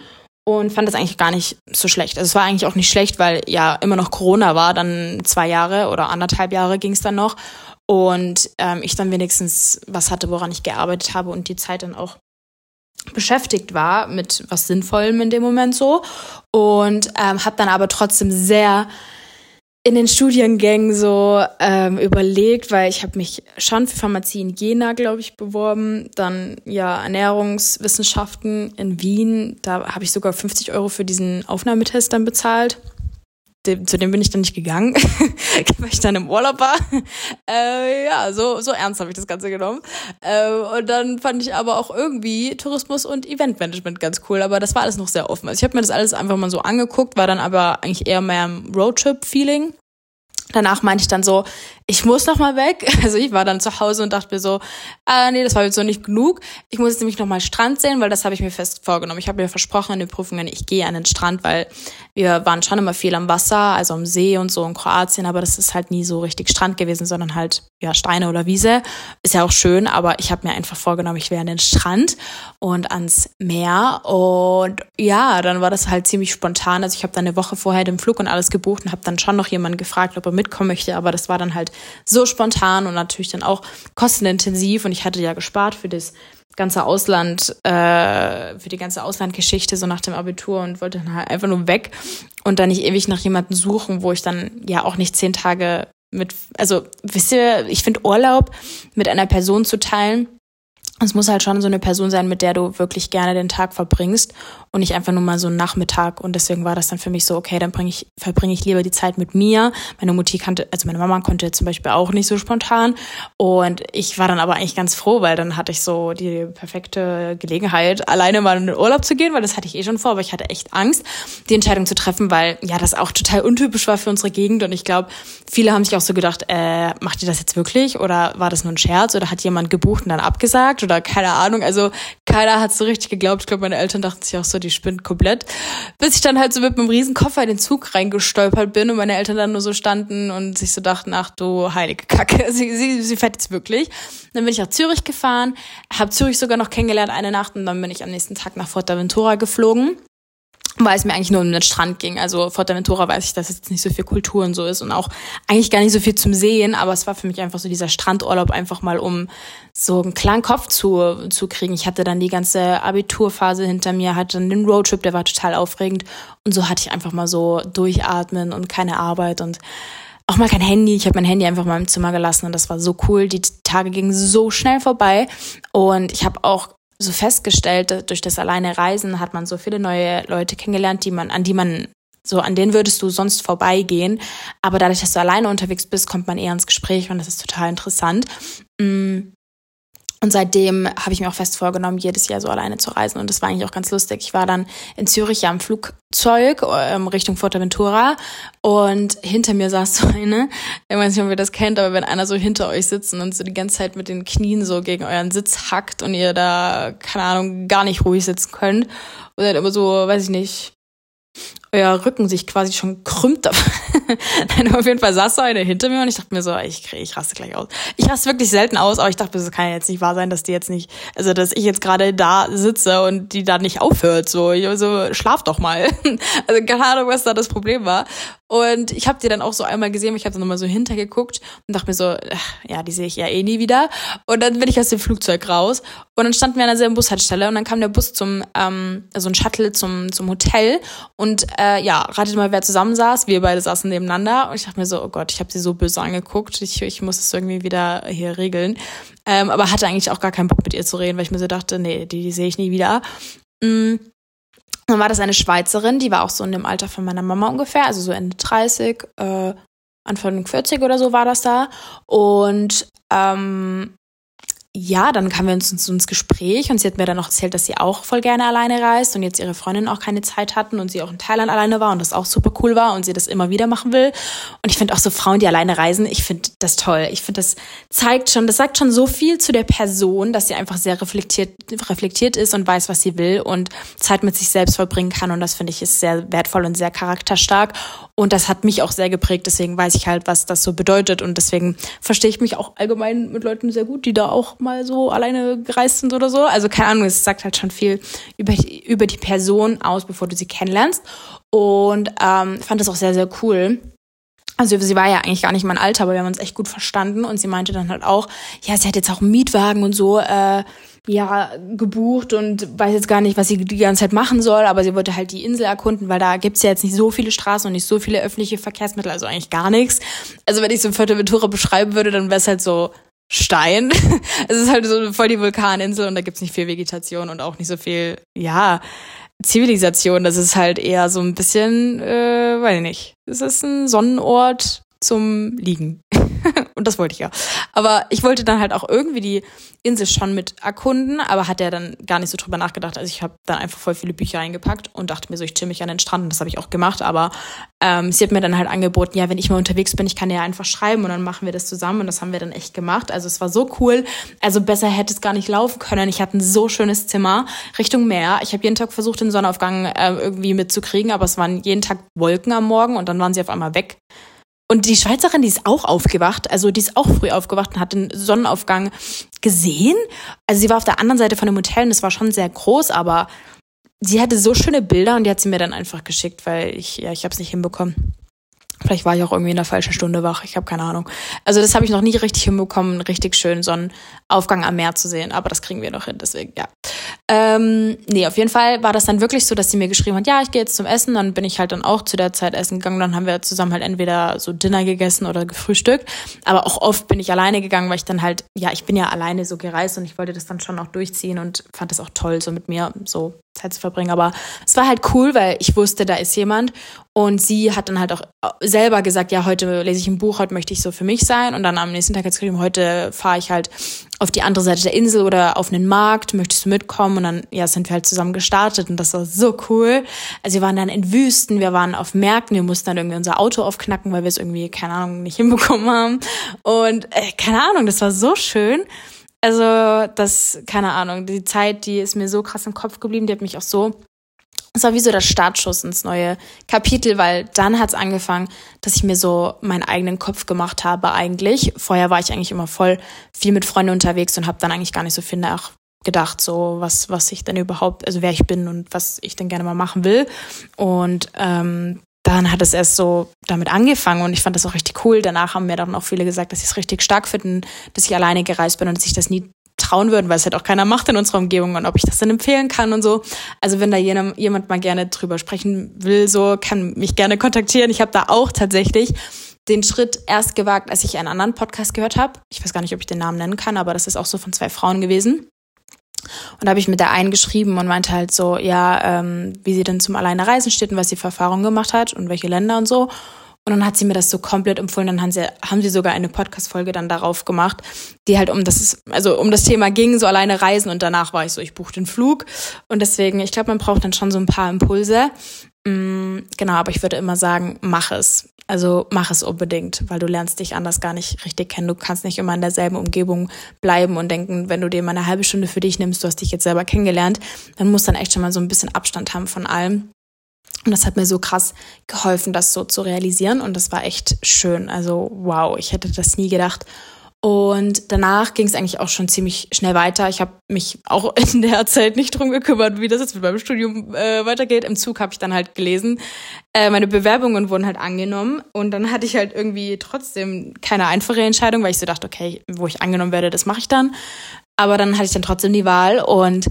und fand das eigentlich gar nicht so schlecht. Also es war eigentlich auch nicht schlecht, weil ja immer noch Corona war, dann zwei Jahre oder anderthalb Jahre ging es dann noch und ähm, ich dann wenigstens was hatte, woran ich gearbeitet habe und die Zeit dann auch beschäftigt war mit was Sinnvollem in dem Moment so und ähm, habe dann aber trotzdem sehr in den Studiengängen so ähm, überlegt, weil ich habe mich schon für Pharmazie in Jena, glaube ich, beworben, dann ja Ernährungswissenschaften in Wien, da habe ich sogar fünfzig Euro für diesen Aufnahmetest dann bezahlt dem, zu dem bin ich dann nicht gegangen, weil ich dann im Urlaub war. Äh, ja, so, so ernst habe ich das Ganze genommen. Äh, und dann fand ich aber auch irgendwie Tourismus und Eventmanagement ganz cool, aber das war alles noch sehr offen. Also ich habe mir das alles einfach mal so angeguckt, war dann aber eigentlich eher mehr im Roadtrip-Feeling. Danach meinte ich dann so, ich muss noch mal weg. Also ich war dann zu Hause und dachte mir so, ah nee, das war jetzt so nicht genug. Ich muss jetzt nämlich noch mal Strand sehen, weil das habe ich mir fest vorgenommen. Ich habe mir versprochen in den Prüfungen, ich gehe an den Strand, weil wir waren schon immer viel am Wasser, also am See und so in Kroatien, aber das ist halt nie so richtig Strand gewesen, sondern halt ja Steine oder Wiese. Ist ja auch schön, aber ich habe mir einfach vorgenommen, ich wäre an den Strand und ans Meer. Und ja, dann war das halt ziemlich spontan. Also ich habe dann eine Woche vorher den Flug und alles gebucht und habe dann schon noch jemanden gefragt, ob er mitkommen möchte, aber das war dann halt so spontan und natürlich dann auch kostenintensiv und ich hatte ja gespart für das ganze Ausland, äh, für die ganze Auslandgeschichte so nach dem Abitur und wollte dann halt einfach nur weg und dann nicht ewig nach jemandem suchen, wo ich dann ja auch nicht zehn Tage mit, also wisst ihr, ich finde Urlaub mit einer Person zu teilen, es muss halt schon so eine Person sein, mit der du wirklich gerne den Tag verbringst und nicht einfach nur mal so einen Nachmittag. Und deswegen war das dann für mich so, okay, dann bringe ich, verbringe ich lieber die Zeit mit mir. Meine Mutti kannte, also meine Mama konnte zum Beispiel auch nicht so spontan. Und ich war dann aber eigentlich ganz froh, weil dann hatte ich so die perfekte Gelegenheit, alleine mal in den Urlaub zu gehen, weil das hatte ich eh schon vor, aber ich hatte echt Angst, die Entscheidung zu treffen, weil ja das auch total untypisch war für unsere Gegend. Und ich glaube, viele haben sich auch so gedacht, äh, macht ihr das jetzt wirklich? Oder war das nur ein Scherz? Oder hat jemand gebucht und dann abgesagt? Oder keine Ahnung, also keiner hat so richtig geglaubt. Ich glaube, meine Eltern dachten sich auch so, die spinnt komplett. Bis ich dann halt so mit einem riesen Koffer in den Zug reingestolpert bin und meine Eltern dann nur so standen und sich so dachten, ach du heilige Kacke, sie, sie, sie fährt jetzt wirklich. Dann bin ich nach Zürich gefahren, habe Zürich sogar noch kennengelernt eine Nacht und dann bin ich am nächsten Tag nach Fuerteventura geflogen, weil es mir eigentlich nur um den Strand ging. Also Fuerteventura weiß ich, dass es jetzt nicht so viel Kultur und so ist und auch eigentlich gar nicht so viel zum Sehen, aber es war für mich einfach so dieser Strandurlaub einfach mal, um so einen klaren Kopf zu zu kriegen. Ich hatte dann die ganze Abiturphase hinter mir, hatte dann den Roadtrip, der war total aufregend und so hatte ich einfach mal so durchatmen und keine Arbeit und auch mal kein Handy. Ich habe mein Handy einfach mal im Zimmer gelassen und das war so cool. Die Tage gingen so schnell vorbei und ich habe auch so festgestellt, durch das alleine Reisen hat man so viele neue Leute kennengelernt, die man, an die man, so an denen würdest du sonst vorbeigehen. Aber dadurch, dass du alleine unterwegs bist, kommt man eher ins Gespräch und das ist total interessant. Mm. Und seitdem habe ich mir auch fest vorgenommen, jedes Jahr so alleine zu reisen. Und das war eigentlich auch ganz lustig. Ich war dann in Zürich ja im Flugzeug ähm, Richtung Fuerteventura. Und hinter mir saß so eine, ich weiß nicht, ob ihr das kennt, aber wenn einer so hinter euch sitzt und so die ganze Zeit mit den Knien so gegen euren Sitz hackt und ihr da, keine Ahnung, gar nicht ruhig sitzen könnt. Und dann immer so, weiß ich nicht, euer Rücken sich quasi schon krümmt. Nein, auf jeden Fall saß so eine hinter mir und ich dachte mir so, ich, ich raste gleich aus. Ich raste wirklich selten aus, aber ich dachte, das kann ja jetzt nicht wahr sein, dass die jetzt nicht, also dass ich jetzt gerade da sitze und die da nicht aufhört. So, ich so, schlaf doch mal. Also keine Ahnung, was da das Problem war. Und ich habe die dann auch so einmal gesehen, ich habe dann nochmal so hintergeguckt und dachte mir so, ach, ja, die sehe ich ja eh nie wieder. Und dann bin ich aus dem Flugzeug raus und dann standen wir an derselben Bushaltestelle und dann kam der Bus zum, ähm, also ein Shuttle zum zum Hotel und äh, ja, ratet mal, wer zusammen saß. Wir beide saßen nebeneinander und ich dachte mir so, oh Gott, ich habe sie so böse angeguckt, ich, ich muss es irgendwie wieder hier regeln. Ähm, aber hatte eigentlich auch gar keinen Bock mit ihr zu reden, weil ich mir so dachte, nee, die, die sehe ich nie wieder. Mm. Dann war das eine Schweizerin, die war auch so in dem Alter von meiner Mama ungefähr, also so Ende dreißig, äh, Anfang vierzig oder so war das da. Und ähm, ja, dann kamen wir uns ins Gespräch und sie hat mir dann noch erzählt, dass sie auch voll gerne alleine reist und jetzt ihre Freundin auch keine Zeit hatten und sie auch in Thailand alleine war und das auch super cool war und sie das immer wieder machen will. Und ich finde auch so Frauen, die alleine reisen, ich finde das toll. Ich finde, das zeigt schon, das sagt schon so viel zu der Person, dass sie einfach sehr reflektiert, reflektiert ist und weiß, was sie will und Zeit mit sich selbst verbringen kann. Und das finde ich ist sehr wertvoll und sehr charakterstark. Und das hat mich auch sehr geprägt. Deswegen weiß ich halt, was das so bedeutet. Und deswegen verstehe ich mich auch allgemein mit Leuten sehr gut, die da auch mal so alleine gereist sind oder so. Also keine Ahnung, es sagt halt schon viel über die, über die Person aus, bevor du sie kennenlernst. Und ähm, fand das auch sehr, sehr cool. Also sie war ja eigentlich gar nicht mein Alter, aber wir haben uns echt gut verstanden. Und sie meinte dann halt auch, ja, sie hat jetzt auch einen Mietwagen und so äh, ja gebucht und weiß jetzt gar nicht, was sie die ganze Zeit machen soll. Aber sie wollte halt die Insel erkunden, weil da gibt's ja jetzt nicht so viele Straßen und nicht so viele öffentliche Verkehrsmittel, also eigentlich gar nichts. Also wenn ich so Fuerteventura beschreiben würde, dann wäre es halt so Stein. Es ist halt so voll die Vulkaninsel und da gibt's nicht viel Vegetation und auch nicht so viel, ja, Zivilisation. Das ist halt eher so ein bisschen, äh, weiß ich nicht. Es ist ein Sonnenort zum Liegen. Und das wollte ich ja. Aber ich wollte dann halt auch irgendwie die Insel schon mit erkunden, aber hat er dann gar nicht so drüber nachgedacht. Also ich habe dann einfach voll viele Bücher eingepackt und dachte mir so, ich chill mich an den Strand. Und das habe ich auch gemacht. Aber ähm, sie hat mir dann halt angeboten, ja, wenn ich mal unterwegs bin, ich kann ja einfach schreiben und dann machen wir das zusammen. Und das haben wir dann echt gemacht. Also es war so cool. Also besser hätte es gar nicht laufen können. Ich hatte ein so schönes Zimmer Richtung Meer. Ich habe jeden Tag versucht, den Sonnenaufgang äh, irgendwie mitzukriegen, aber es waren jeden Tag Wolken am Morgen und dann waren sie auf einmal weg. Und die Schweizerin, die ist auch aufgewacht, also die ist auch früh aufgewacht und hat den Sonnenaufgang gesehen. Also sie war auf der anderen Seite von dem Hotel und es war schon sehr groß, aber sie hatte so schöne Bilder und die hat sie mir dann einfach geschickt, weil ich, ja, ich habe es nicht hinbekommen. Vielleicht war ich auch irgendwie in der falschen Stunde wach, ich habe keine Ahnung. Also das habe ich noch nie richtig hinbekommen, einen richtig schönen Sonnenaufgang am Meer zu sehen, aber das kriegen wir noch hin, deswegen, ja. Ähm, nee, auf jeden Fall war das dann wirklich so, dass sie mir geschrieben hat, ja, ich gehe jetzt zum Essen, dann bin ich halt dann auch zu der Zeit essen gegangen, dann haben wir zusammen halt entweder so Dinner gegessen oder gefrühstückt, aber auch oft bin ich alleine gegangen, weil ich dann halt, ja, ich bin ja alleine so gereist und ich wollte das dann schon auch durchziehen und fand das auch toll, so mit mir so Zeit zu verbringen, aber es war halt cool, weil ich wusste, da ist jemand und sie hat dann halt auch selber gesagt, ja, heute lese ich ein Buch, heute möchte ich so für mich sein und dann am nächsten Tag hat sie geschrieben, heute fahre ich halt auf die andere Seite der Insel oder auf einen Markt, möchtest du mitkommen und dann, ja, sind wir halt zusammen gestartet und das war so cool, also wir waren dann in Wüsten, wir waren auf Märkten, wir mussten dann irgendwie unser Auto aufknacken, weil wir es irgendwie, keine Ahnung, nicht hinbekommen haben und äh, keine Ahnung, das war so schön. Also das, keine Ahnung, die Zeit, die ist mir so krass im Kopf geblieben, die hat mich auch so, es war wie so der Startschuss ins neue Kapitel, weil dann hat es angefangen, dass ich mir so meinen eigenen Kopf gemacht habe eigentlich. Vorher war ich eigentlich immer voll viel mit Freunden unterwegs und habe dann eigentlich gar nicht so viel nachgedacht, so was, was ich denn überhaupt, also wer ich bin und was ich denn gerne mal machen will. Und ähm, dann hat es erst so damit angefangen und ich fand das auch richtig cool. Danach haben mir dann auch viele gesagt, dass sie es richtig stark finden, dass ich alleine gereist bin und dass ich das nie trauen würde, weil es halt auch keiner macht in unserer Umgebung und ob ich das dann empfehlen kann und so. Also wenn da jemand mal gerne drüber sprechen will, so kann mich gerne kontaktieren. Ich habe da auch tatsächlich den Schritt erst gewagt, als ich einen anderen Podcast gehört habe. Ich weiß gar nicht, ob ich den Namen nennen kann, aber das ist auch so von zwei Frauen gewesen. Und da habe ich mit der einen geschrieben und meinte halt so, ja, ähm, wie sie denn zum alleine Reisen steht und was sie für Erfahrungen gemacht hat und welche Länder und so. Und dann hat sie mir das so komplett empfohlen. Dann haben sie, haben sie sogar eine Podcast-Folge dann darauf gemacht, die halt um das, also um das Thema ging, so alleine reisen. Und danach war ich so, ich buche den Flug. Und deswegen, ich glaube, man braucht dann schon so ein paar Impulse. Mhm, genau, aber ich würde immer sagen, mach es. Also mach es unbedingt, weil du lernst dich anders gar nicht richtig kennen. Du kannst nicht immer in derselben Umgebung bleiben und denken, wenn du dir mal eine halbe Stunde für dich nimmst, du hast dich jetzt selber kennengelernt, dann musst du dann echt schon mal so ein bisschen Abstand haben von allem. Und das hat mir so krass geholfen, das so zu realisieren und das war echt schön. Also wow, ich hätte das nie gedacht. Und danach ging es eigentlich auch schon ziemlich schnell weiter. Ich habe mich auch in der Zeit nicht drum gekümmert, wie das jetzt mit meinem Studium äh, weitergeht. Im Zug habe ich dann halt gelesen, äh, meine Bewerbungen wurden halt angenommen. Und dann hatte ich halt irgendwie trotzdem keine einfache Entscheidung, weil ich so dachte, okay, wo ich angenommen werde, das mache ich dann. Aber dann hatte ich dann trotzdem die Wahl und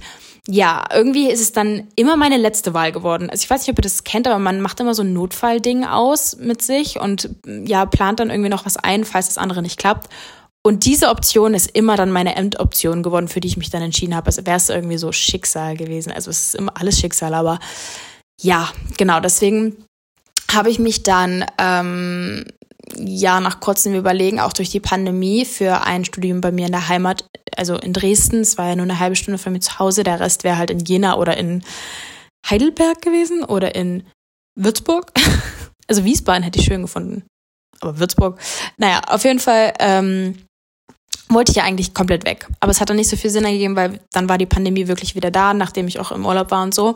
ja, irgendwie ist es dann immer meine letzte Wahl geworden. Also ich weiß nicht, ob ihr das kennt, aber man macht immer so ein Notfallding aus mit sich und ja, plant dann irgendwie noch was ein, falls das andere nicht klappt. Und diese Option ist immer dann meine Endoption geworden, für die ich mich dann entschieden habe. Also wäre es irgendwie so Schicksal gewesen. Also es ist immer alles Schicksal, aber ja, genau. Deswegen habe ich mich dann ähm, ja nach kurzem Überlegen, auch durch die Pandemie, für ein Studium bei mir in der Heimat, also in Dresden. Es war ja nur eine halbe Stunde von mir zu Hause. Der Rest wäre halt in Jena oder in Heidelberg gewesen oder in Würzburg. Also Wiesbaden hätte ich schön gefunden. Aber Würzburg, naja, auf jeden Fall ähm, wollte ich ja eigentlich komplett weg. Aber es hat dann nicht so viel Sinn ergeben, weil dann war die Pandemie wirklich wieder da, nachdem ich auch im Urlaub war und so.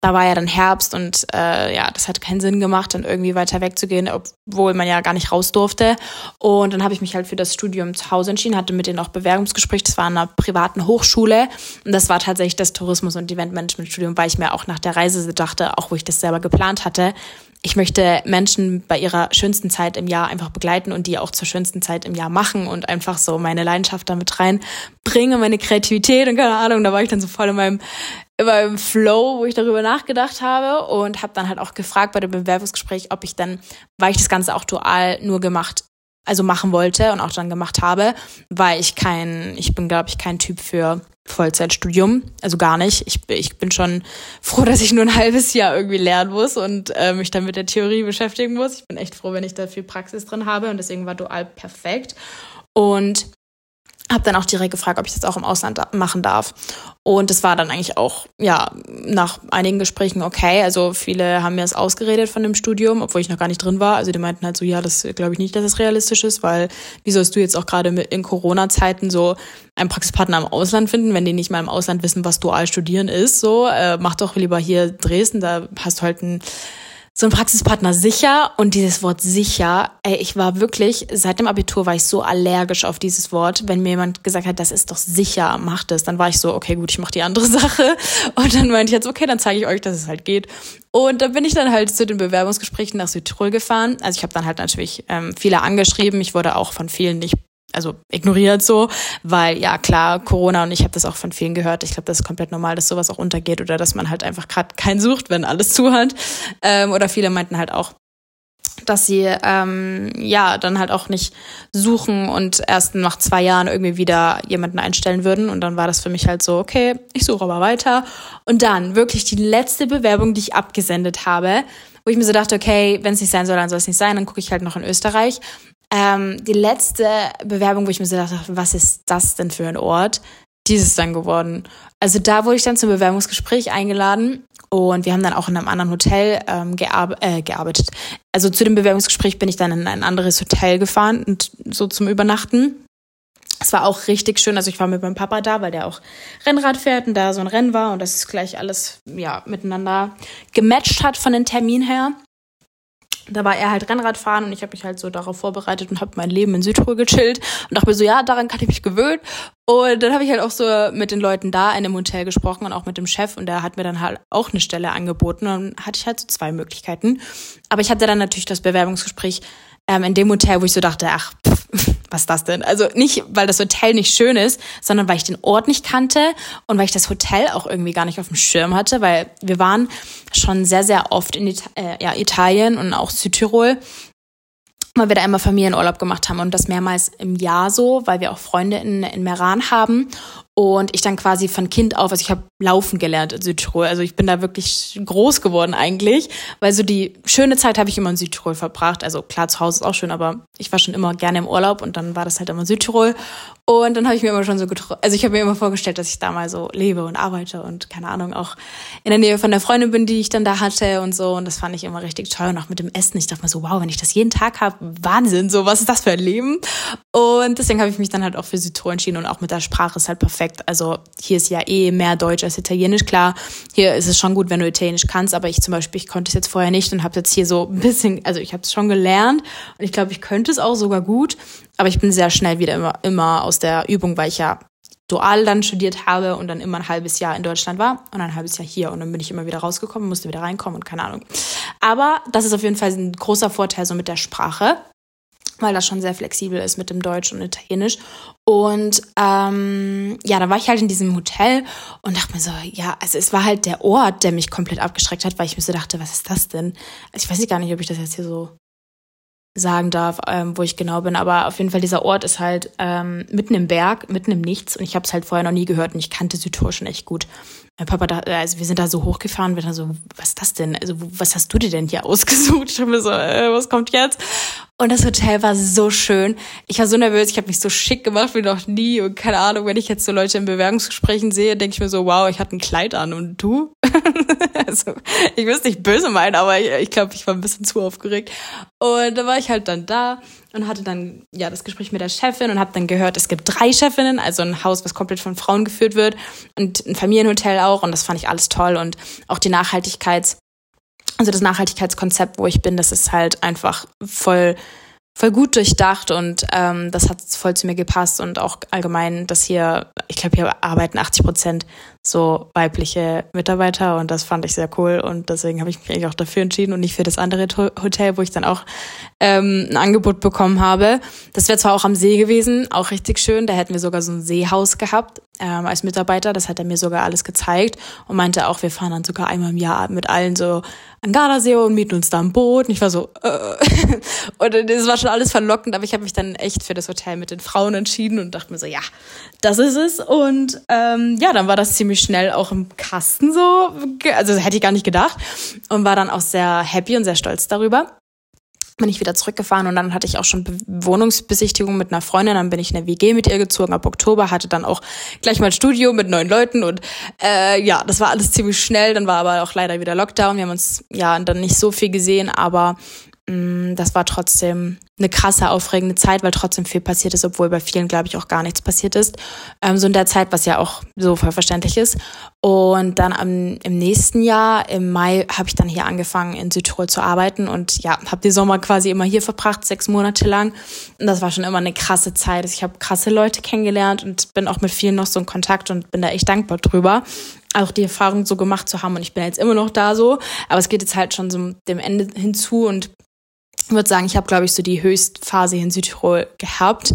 Da war ja dann Herbst und äh, ja, das hat keinen Sinn gemacht, dann irgendwie weiter wegzugehen, obwohl man ja gar nicht raus durfte. Und dann habe ich mich halt für das Studium zu Hause entschieden, hatte mit denen auch Bewerbungsgespräch. Das war an einer privaten Hochschule und das war tatsächlich das Tourismus- und Eventmanagement-Studium, weil ich mir auch nach der Reise dachte, auch wo ich das selber geplant hatte, ich möchte Menschen bei ihrer schönsten Zeit im Jahr einfach begleiten und die auch zur schönsten Zeit im Jahr machen und einfach so meine Leidenschaft damit reinbringen, meine Kreativität und keine Ahnung, da war ich dann so voll in meinem, in meinem Flow, wo ich darüber nachgedacht habe und habe dann halt auch gefragt bei dem Bewerbungsgespräch, ob ich dann, weil ich das Ganze auch dual nur gemacht also machen wollte und auch dann gemacht habe, weil ich kein, ich bin glaube ich kein Typ für Vollzeitstudium, also gar nicht. Ich, ich bin schon froh, dass ich nur ein halbes Jahr irgendwie lernen muss und äh, mich dann mit der Theorie beschäftigen muss. Ich bin echt froh, wenn ich da viel Praxis drin habe und deswegen war dual perfekt. Und habe dann auch direkt gefragt, ob ich das auch im Ausland da- machen darf. Und das war dann eigentlich auch, ja, nach einigen Gesprächen okay. Also viele haben mir das ausgeredet von dem Studium, obwohl ich noch gar nicht drin war. Also die meinten halt so, ja, das glaube ich nicht, dass das realistisch ist, weil wie sollst du jetzt auch gerade in Corona-Zeiten so einen Praxispartner im Ausland finden, wenn die nicht mal im Ausland wissen, was dual studieren ist. So, äh, mach doch lieber hier Dresden, da hast du halt ein... So ein Praxispartner sicher und dieses Wort sicher, ey, ich war wirklich, seit dem Abitur war ich so allergisch auf dieses Wort. Wenn mir jemand gesagt hat, das ist doch sicher, mach das, dann war ich so, okay, gut, ich mach die andere Sache. Und dann meinte ich jetzt, okay, dann zeige ich euch, dass es halt geht. Und dann bin ich dann halt zu den Bewerbungsgesprächen nach Südtirol gefahren. Also ich habe dann halt natürlich ähm, viele angeschrieben. Ich wurde auch von vielen nicht, also ignoriert so, weil ja klar, Corona, und ich habe das auch von vielen gehört, ich glaube, das ist komplett normal, dass sowas auch untergeht oder dass man halt einfach gerade keinen sucht, wenn alles zu hat. Ähm, oder viele meinten halt auch, dass sie ähm, ja dann halt auch nicht suchen und erst nach zwei Jahren irgendwie wieder jemanden einstellen würden. Und dann war das für mich halt so, okay, ich suche aber weiter. Und dann wirklich die letzte Bewerbung, die ich abgesendet habe, wo ich mir so dachte, okay, wenn es nicht sein soll, dann soll es nicht sein, dann gucke ich halt noch in Österreich. Ähm, die letzte Bewerbung, wo ich mir so dachte, was ist das denn für ein Ort? Die ist es dann geworden. Also da wurde ich dann zum Bewerbungsgespräch eingeladen und wir haben dann auch in einem anderen Hotel ähm, gear- äh, gearbeitet. Also zu dem Bewerbungsgespräch bin ich dann in ein anderes Hotel gefahren und so zum Übernachten. Es war auch richtig schön, also ich war mit meinem Papa da, weil der auch Rennrad fährt und da so ein Rennen war und das gleich alles ja miteinander gematcht hat von den Terminen her. Da war er halt Rennradfahren und ich habe mich halt so darauf vorbereitet und habe mein Leben in Südtirol gechillt und dachte mir so, ja, daran kann ich mich gewöhnen. Und dann habe ich halt auch so mit den Leuten da in dem Hotel gesprochen und auch mit dem Chef und der hat mir dann halt auch eine Stelle angeboten und dann hatte ich halt so zwei Möglichkeiten. Aber ich hatte dann natürlich das Bewerbungsgespräch ähm, in dem Hotel, wo ich so dachte, ach, pff, was ist das denn? Also nicht, weil das Hotel nicht schön ist, sondern weil ich den Ort nicht kannte und weil ich das Hotel auch irgendwie gar nicht auf dem Schirm hatte, weil wir waren schon sehr, sehr oft in Ita- äh, ja, Italien und auch Südtirol, weil wir da einmal Familienurlaub gemacht haben und das mehrmals im Jahr so, weil wir auch Freunde in, in Meran haben und ich dann quasi von Kind auf, also ich habe laufen gelernt in Südtirol, also ich bin da wirklich groß geworden eigentlich, weil so die schöne Zeit habe ich immer in Südtirol verbracht, also klar, zu Hause ist auch schön, aber ich war schon immer gerne im Urlaub und dann war das halt immer Südtirol und dann habe ich mir immer schon so, getro- also ich habe mir immer vorgestellt, dass ich da mal so lebe und arbeite und keine Ahnung, auch in der Nähe von der Freundin bin, die ich dann da hatte und so und das fand ich immer richtig toll und auch mit dem Essen, ich dachte mir so, wow, wenn ich das jeden Tag habe, Wahnsinn, so, was ist das für ein Leben? Und deswegen habe ich mich dann halt auch für Südtirol entschieden und auch mit der Sprache ist halt perfekt. Also hier ist ja eh mehr Deutsch als Italienisch, klar. Hier ist es schon gut, wenn du Italienisch kannst, aber ich zum Beispiel, ich konnte es jetzt vorher nicht und habe jetzt hier so ein bisschen, also ich habe es schon gelernt und ich glaube, ich könnte es auch sogar gut, aber ich bin sehr schnell wieder immer, immer aus der Übung, weil ich ja dual dann studiert habe und dann immer ein halbes Jahr in Deutschland war und ein halbes Jahr hier und dann bin ich immer wieder rausgekommen, musste wieder reinkommen und keine Ahnung. Aber das ist auf jeden Fall ein großer Vorteil so mit der Sprache, weil das schon sehr flexibel ist mit dem Deutsch und Italienisch. Und ähm, ja, da war ich halt in diesem Hotel und dachte mir so, ja, also es war halt der Ort, der mich komplett abgeschreckt hat, weil ich mir so dachte, was ist das denn? Also ich weiß nicht gar nicht, ob ich das jetzt hier so sagen darf, ähm, wo ich genau bin, aber auf jeden Fall dieser Ort ist halt ähm, mitten im Berg, mitten im Nichts und ich habe es halt vorher noch nie gehört und ich kannte Südtirol schon echt gut. Mein Papa, da, also wir sind da so hochgefahren, wir dann so, was ist das denn? Also was hast du dir denn hier ausgesucht? Ich habe mir so, äh, was kommt jetzt? Und das Hotel war so schön. Ich war so nervös, ich habe mich so schick gemacht wie noch nie und keine Ahnung, wenn ich jetzt so Leute in Bewerbungsgesprächen sehe, denke ich mir so, wow, ich hatte ein Kleid an und du? Also ich will es nicht böse meinen, aber ich, ich glaube, ich war ein bisschen zu aufgeregt. Und da war ich halt dann da und hatte dann ja das Gespräch mit der Chefin und habe dann gehört, es gibt drei Chefinnen, also ein Haus, was komplett von Frauen geführt wird und ein Familienhotel auch und das fand ich alles toll und auch die Nachhaltigkeits, also das Nachhaltigkeitskonzept, wo ich bin, das ist halt einfach voll voll gut durchdacht und ähm, das hat voll zu mir gepasst und auch allgemein, dass hier, ich glaube, hier arbeiten achtzig Prozent so weibliche Mitarbeiter und das fand ich sehr cool und deswegen habe ich mich eigentlich auch dafür entschieden und nicht für das andere Hotel, wo ich dann auch ähm, ein Angebot bekommen habe. Das wäre zwar auch am See gewesen, auch richtig schön, da hätten wir sogar so ein Seehaus gehabt ähm, als Mitarbeiter, das hat er mir sogar alles gezeigt und meinte auch, wir fahren dann sogar einmal im Jahr mit allen so an Gardasee und mieten uns da ein Boot und ich war so äh. und das war schon alles verlockend, aber ich habe mich dann echt für das Hotel mit den Frauen entschieden und dachte mir so, ja, das ist es und ähm, ja, dann war das ziemlich schnell auch im Kasten so, also hätte ich gar nicht gedacht und war dann auch sehr happy und sehr stolz darüber. Bin ich wieder zurückgefahren und dann hatte ich auch schon Be- Wohnungsbesichtigung mit einer Freundin, dann bin ich in eine W G mit ihr gezogen ab Oktober, hatte dann auch gleich mal ein Studio mit neun Leuten und äh, ja, das war alles ziemlich schnell, dann war aber auch leider wieder Lockdown, wir haben uns ja dann nicht so viel gesehen, aber mh, das war trotzdem eine krasse, aufregende Zeit, weil trotzdem viel passiert ist, obwohl bei vielen, glaube ich, auch gar nichts passiert ist. Ähm, so in der Zeit, was ja auch so voll verständlich ist. Und dann am, im nächsten Jahr, im Mai, habe ich dann hier angefangen, in Südtirol zu arbeiten und ja, habe den Sommer quasi immer hier verbracht, sechs Monate lang. Und das war schon immer eine krasse Zeit. Also ich habe krasse Leute kennengelernt und bin auch mit vielen noch so in Kontakt und bin da echt dankbar drüber, auch die Erfahrung so gemacht zu haben. Und ich bin jetzt immer noch da so, aber es geht jetzt halt schon so dem Ende hinzu und ich würde sagen, ich habe, glaube ich, so die Höchstphase in Südtirol gehabt,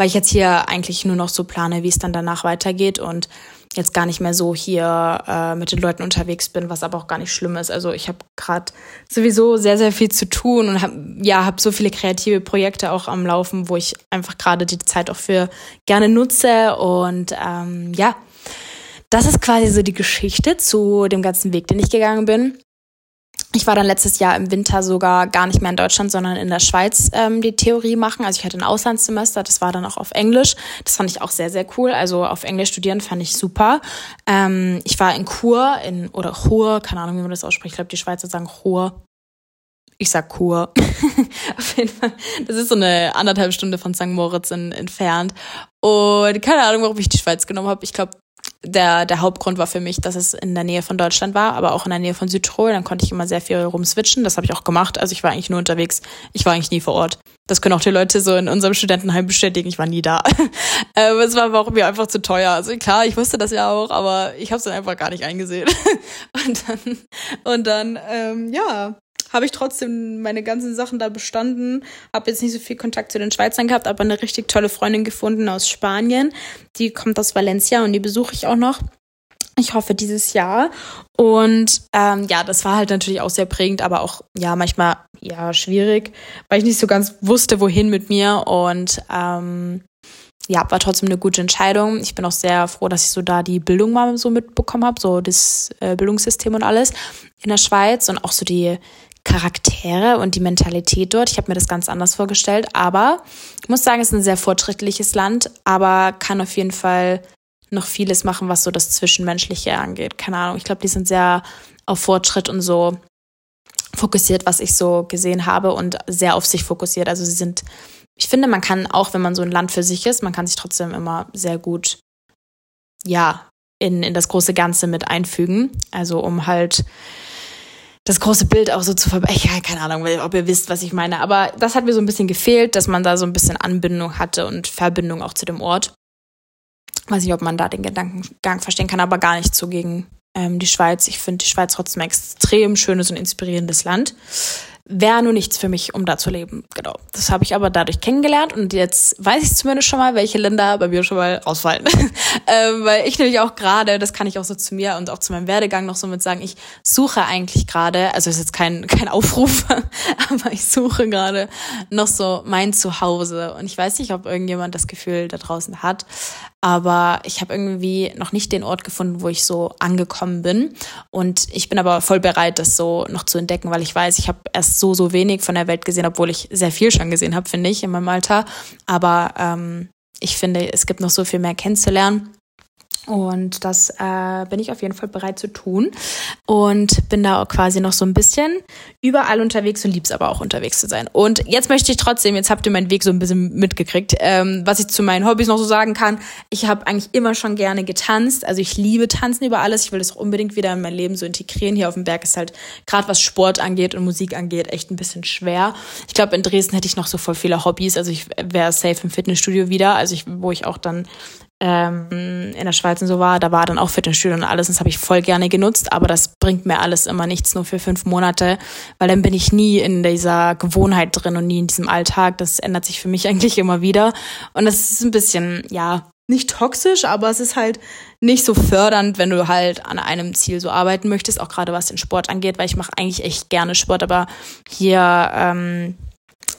weil ich jetzt hier eigentlich nur noch so plane, wie es dann danach weitergeht und jetzt gar nicht mehr so hier äh, mit den Leuten unterwegs bin, was aber auch gar nicht schlimm ist. Also ich habe gerade sowieso sehr, sehr viel zu tun und hab, ja, habe so viele kreative Projekte auch am Laufen, wo ich einfach gerade die Zeit auch für gerne nutze und ähm, ja, das ist quasi so die Geschichte zu dem ganzen Weg, den ich gegangen bin. Ich war dann letztes Jahr im Winter sogar gar nicht mehr in Deutschland, sondern in der Schweiz ähm, die Theorie machen. Also ich hatte ein Auslandssemester, das war dann auch auf Englisch. Das fand ich auch sehr, sehr cool. Also auf Englisch studieren fand ich super. Ähm, ich war in Chur in, oder Chur, keine Ahnung, wie man das ausspricht. Ich glaube, die Schweizer sagen Chur. Ich sag Chur. Auf jeden Fall. Das ist so eine anderthalb Stunde von Sankt Moritz in, entfernt. Und keine Ahnung, warum ich die Schweiz genommen habe. Ich glaube, Der, der Hauptgrund war für mich, dass es in der Nähe von Deutschland war, aber auch in der Nähe von Südtirol. Dann konnte ich immer sehr viel rumswitchen. Das habe ich auch gemacht. Also ich war eigentlich nur unterwegs. Ich war eigentlich nie vor Ort. Das können auch die Leute so in unserem Studentenheim bestätigen. Ich war nie da. ähm, es war aber auch mir einfach zu teuer. Also klar, ich wusste das ja auch, aber ich habe es dann einfach gar nicht eingesehen. und dann, und dann ähm, ja, habe ich trotzdem meine ganzen Sachen da bestanden, habe jetzt nicht so viel Kontakt zu den Schweizern gehabt, aber eine richtig tolle Freundin gefunden aus Spanien, die kommt aus Valencia und die besuche ich auch noch, ich hoffe dieses Jahr und ähm, ja, das war halt natürlich auch sehr prägend, aber auch ja manchmal ja schwierig, weil ich nicht so ganz wusste, wohin mit mir und ähm, ja, war trotzdem eine gute Entscheidung. Ich bin auch sehr froh, dass ich so da die Bildung mal so mitbekommen habe, so das äh, Bildungssystem und alles in der Schweiz und auch so die Charaktere und die Mentalität dort. Ich habe mir das ganz anders vorgestellt, aber ich muss sagen, es ist ein sehr fortschrittliches Land, aber kann auf jeden Fall noch vieles machen, was so das Zwischenmenschliche angeht. Keine Ahnung, ich glaube, die sind sehr auf Fortschritt und so fokussiert, was ich so gesehen habe und sehr auf sich fokussiert. Also sie sind, ich finde, man kann auch, wenn man so ein Land für sich ist, man kann sich trotzdem immer sehr gut, ja, in, in das große Ganze mit einfügen. Also um halt das große Bild auch so zu verbessern. Ja, keine Ahnung, ob ihr wisst, was ich meine. Aber das hat mir so ein bisschen gefehlt, dass man da so ein bisschen Anbindung hatte und Verbindung auch zu dem Ort. Weiß nicht, ob man da den Gedankengang verstehen kann, aber gar nicht so gegen ähm, die Schweiz. Ich finde die Schweiz trotzdem ein extrem schönes und inspirierendes Land. Wäre nur nichts für mich, um da zu leben. Genau. Das habe ich aber dadurch kennengelernt und jetzt weiß ich zumindest schon mal, welche Länder bei mir schon mal ausfallen. ähm, weil ich nämlich auch gerade, das kann ich auch so zu mir und auch zu meinem Werdegang noch so mit sagen, ich suche eigentlich gerade, also ist jetzt kein kein Aufruf, aber ich suche gerade noch so mein Zuhause und ich weiß nicht, ob irgendjemand das Gefühl da draußen hat, aber ich habe irgendwie noch nicht den Ort gefunden, wo ich so angekommen bin und ich bin aber voll bereit, das so noch zu entdecken, weil ich weiß, ich habe erst so, so wenig von der Welt gesehen, obwohl ich sehr viel schon gesehen habe, finde ich, in meinem Alter. Aber ähm, ich finde, es gibt noch so viel mehr kennenzulernen. Und das äh, bin ich auf jeden Fall bereit zu tun. Und bin da auch quasi noch so ein bisschen überall unterwegs und lieb's aber auch unterwegs zu sein. Und jetzt möchte ich trotzdem, jetzt habt ihr meinen Weg so ein bisschen mitgekriegt, ähm, was ich zu meinen Hobbys noch so sagen kann. Ich habe eigentlich immer schon gerne getanzt. Also ich liebe Tanzen über alles. Ich will das auch unbedingt wieder in mein Leben so integrieren. Hier auf dem Berg ist halt gerade, was Sport angeht und Musik angeht, echt ein bisschen schwer. Ich glaube, in Dresden hätte ich noch so voll viele Hobbys. Also ich wäre safe im Fitnessstudio wieder. Also ich, wo ich auch dann ähm, in der Schweiz und so war, da war dann auch Fitnessstudio und alles, und das habe ich voll gerne genutzt, aber das bringt mir alles immer nichts, nur für fünf Monate, weil dann bin ich nie in dieser Gewohnheit drin und nie in diesem Alltag, das ändert sich für mich eigentlich immer wieder und das ist ein bisschen, ja, nicht toxisch, aber es ist halt nicht so fördernd, wenn du halt an einem Ziel so arbeiten möchtest, auch gerade was den Sport angeht, weil ich mache eigentlich echt gerne Sport, aber hier ähm,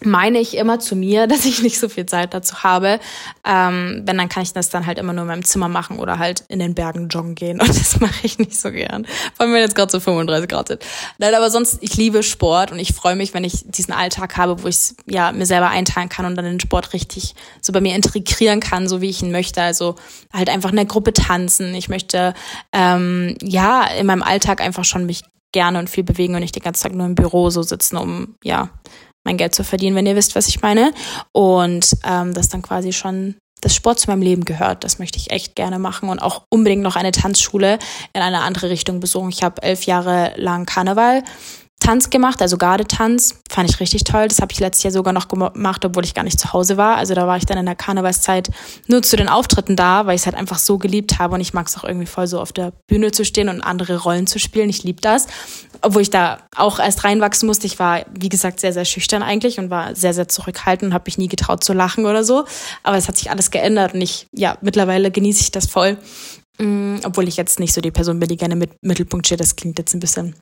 meine ich immer zu mir, dass ich nicht so viel Zeit dazu habe. Ähm, wenn, dann kann ich das dann halt immer nur in meinem Zimmer machen oder halt in den Bergen joggen gehen und das mache ich nicht so gern, vor allem wenn jetzt gerade so fünfunddreißig Grad sind. Nein, aber sonst, ich liebe Sport und ich freue mich, wenn ich diesen Alltag habe, wo ich es ja mir selber einteilen kann und dann den Sport richtig so bei mir integrieren kann, so wie ich ihn möchte, also halt einfach in der Gruppe tanzen. Ich möchte ähm, ja in meinem Alltag einfach schon mich gerne und viel bewegen und nicht den ganzen Tag nur im Büro so sitzen, um ja mein Geld zu verdienen, wenn ihr wisst, was ich meine. Und ähm, das dann quasi schon das Sport zu meinem Leben gehört. Das möchte ich echt gerne machen und auch unbedingt noch eine Tanzschule in eine andere Richtung besuchen. Ich habe elf Jahre lang Karneval Tanz gemacht, also Gardetanz, fand ich richtig toll. Das habe ich letztes Jahr sogar noch gemacht, obwohl ich gar nicht zu Hause war. Also da war ich dann in der Karnevalszeit nur zu den Auftritten da, weil ich es halt einfach so geliebt habe und ich mag es auch irgendwie voll, so auf der Bühne zu stehen und andere Rollen zu spielen. Ich liebe das, obwohl ich da auch erst reinwachsen musste. Ich war, wie gesagt, sehr, sehr schüchtern eigentlich und war sehr, sehr zurückhaltend und habe mich nie getraut zu lachen oder so. Aber es hat sich alles geändert und ich, ja, mittlerweile genieße ich das voll. Mhm, obwohl ich jetzt nicht so die Person bin, die gerne mit Mittelpunkt steht. Das klingt jetzt ein bisschen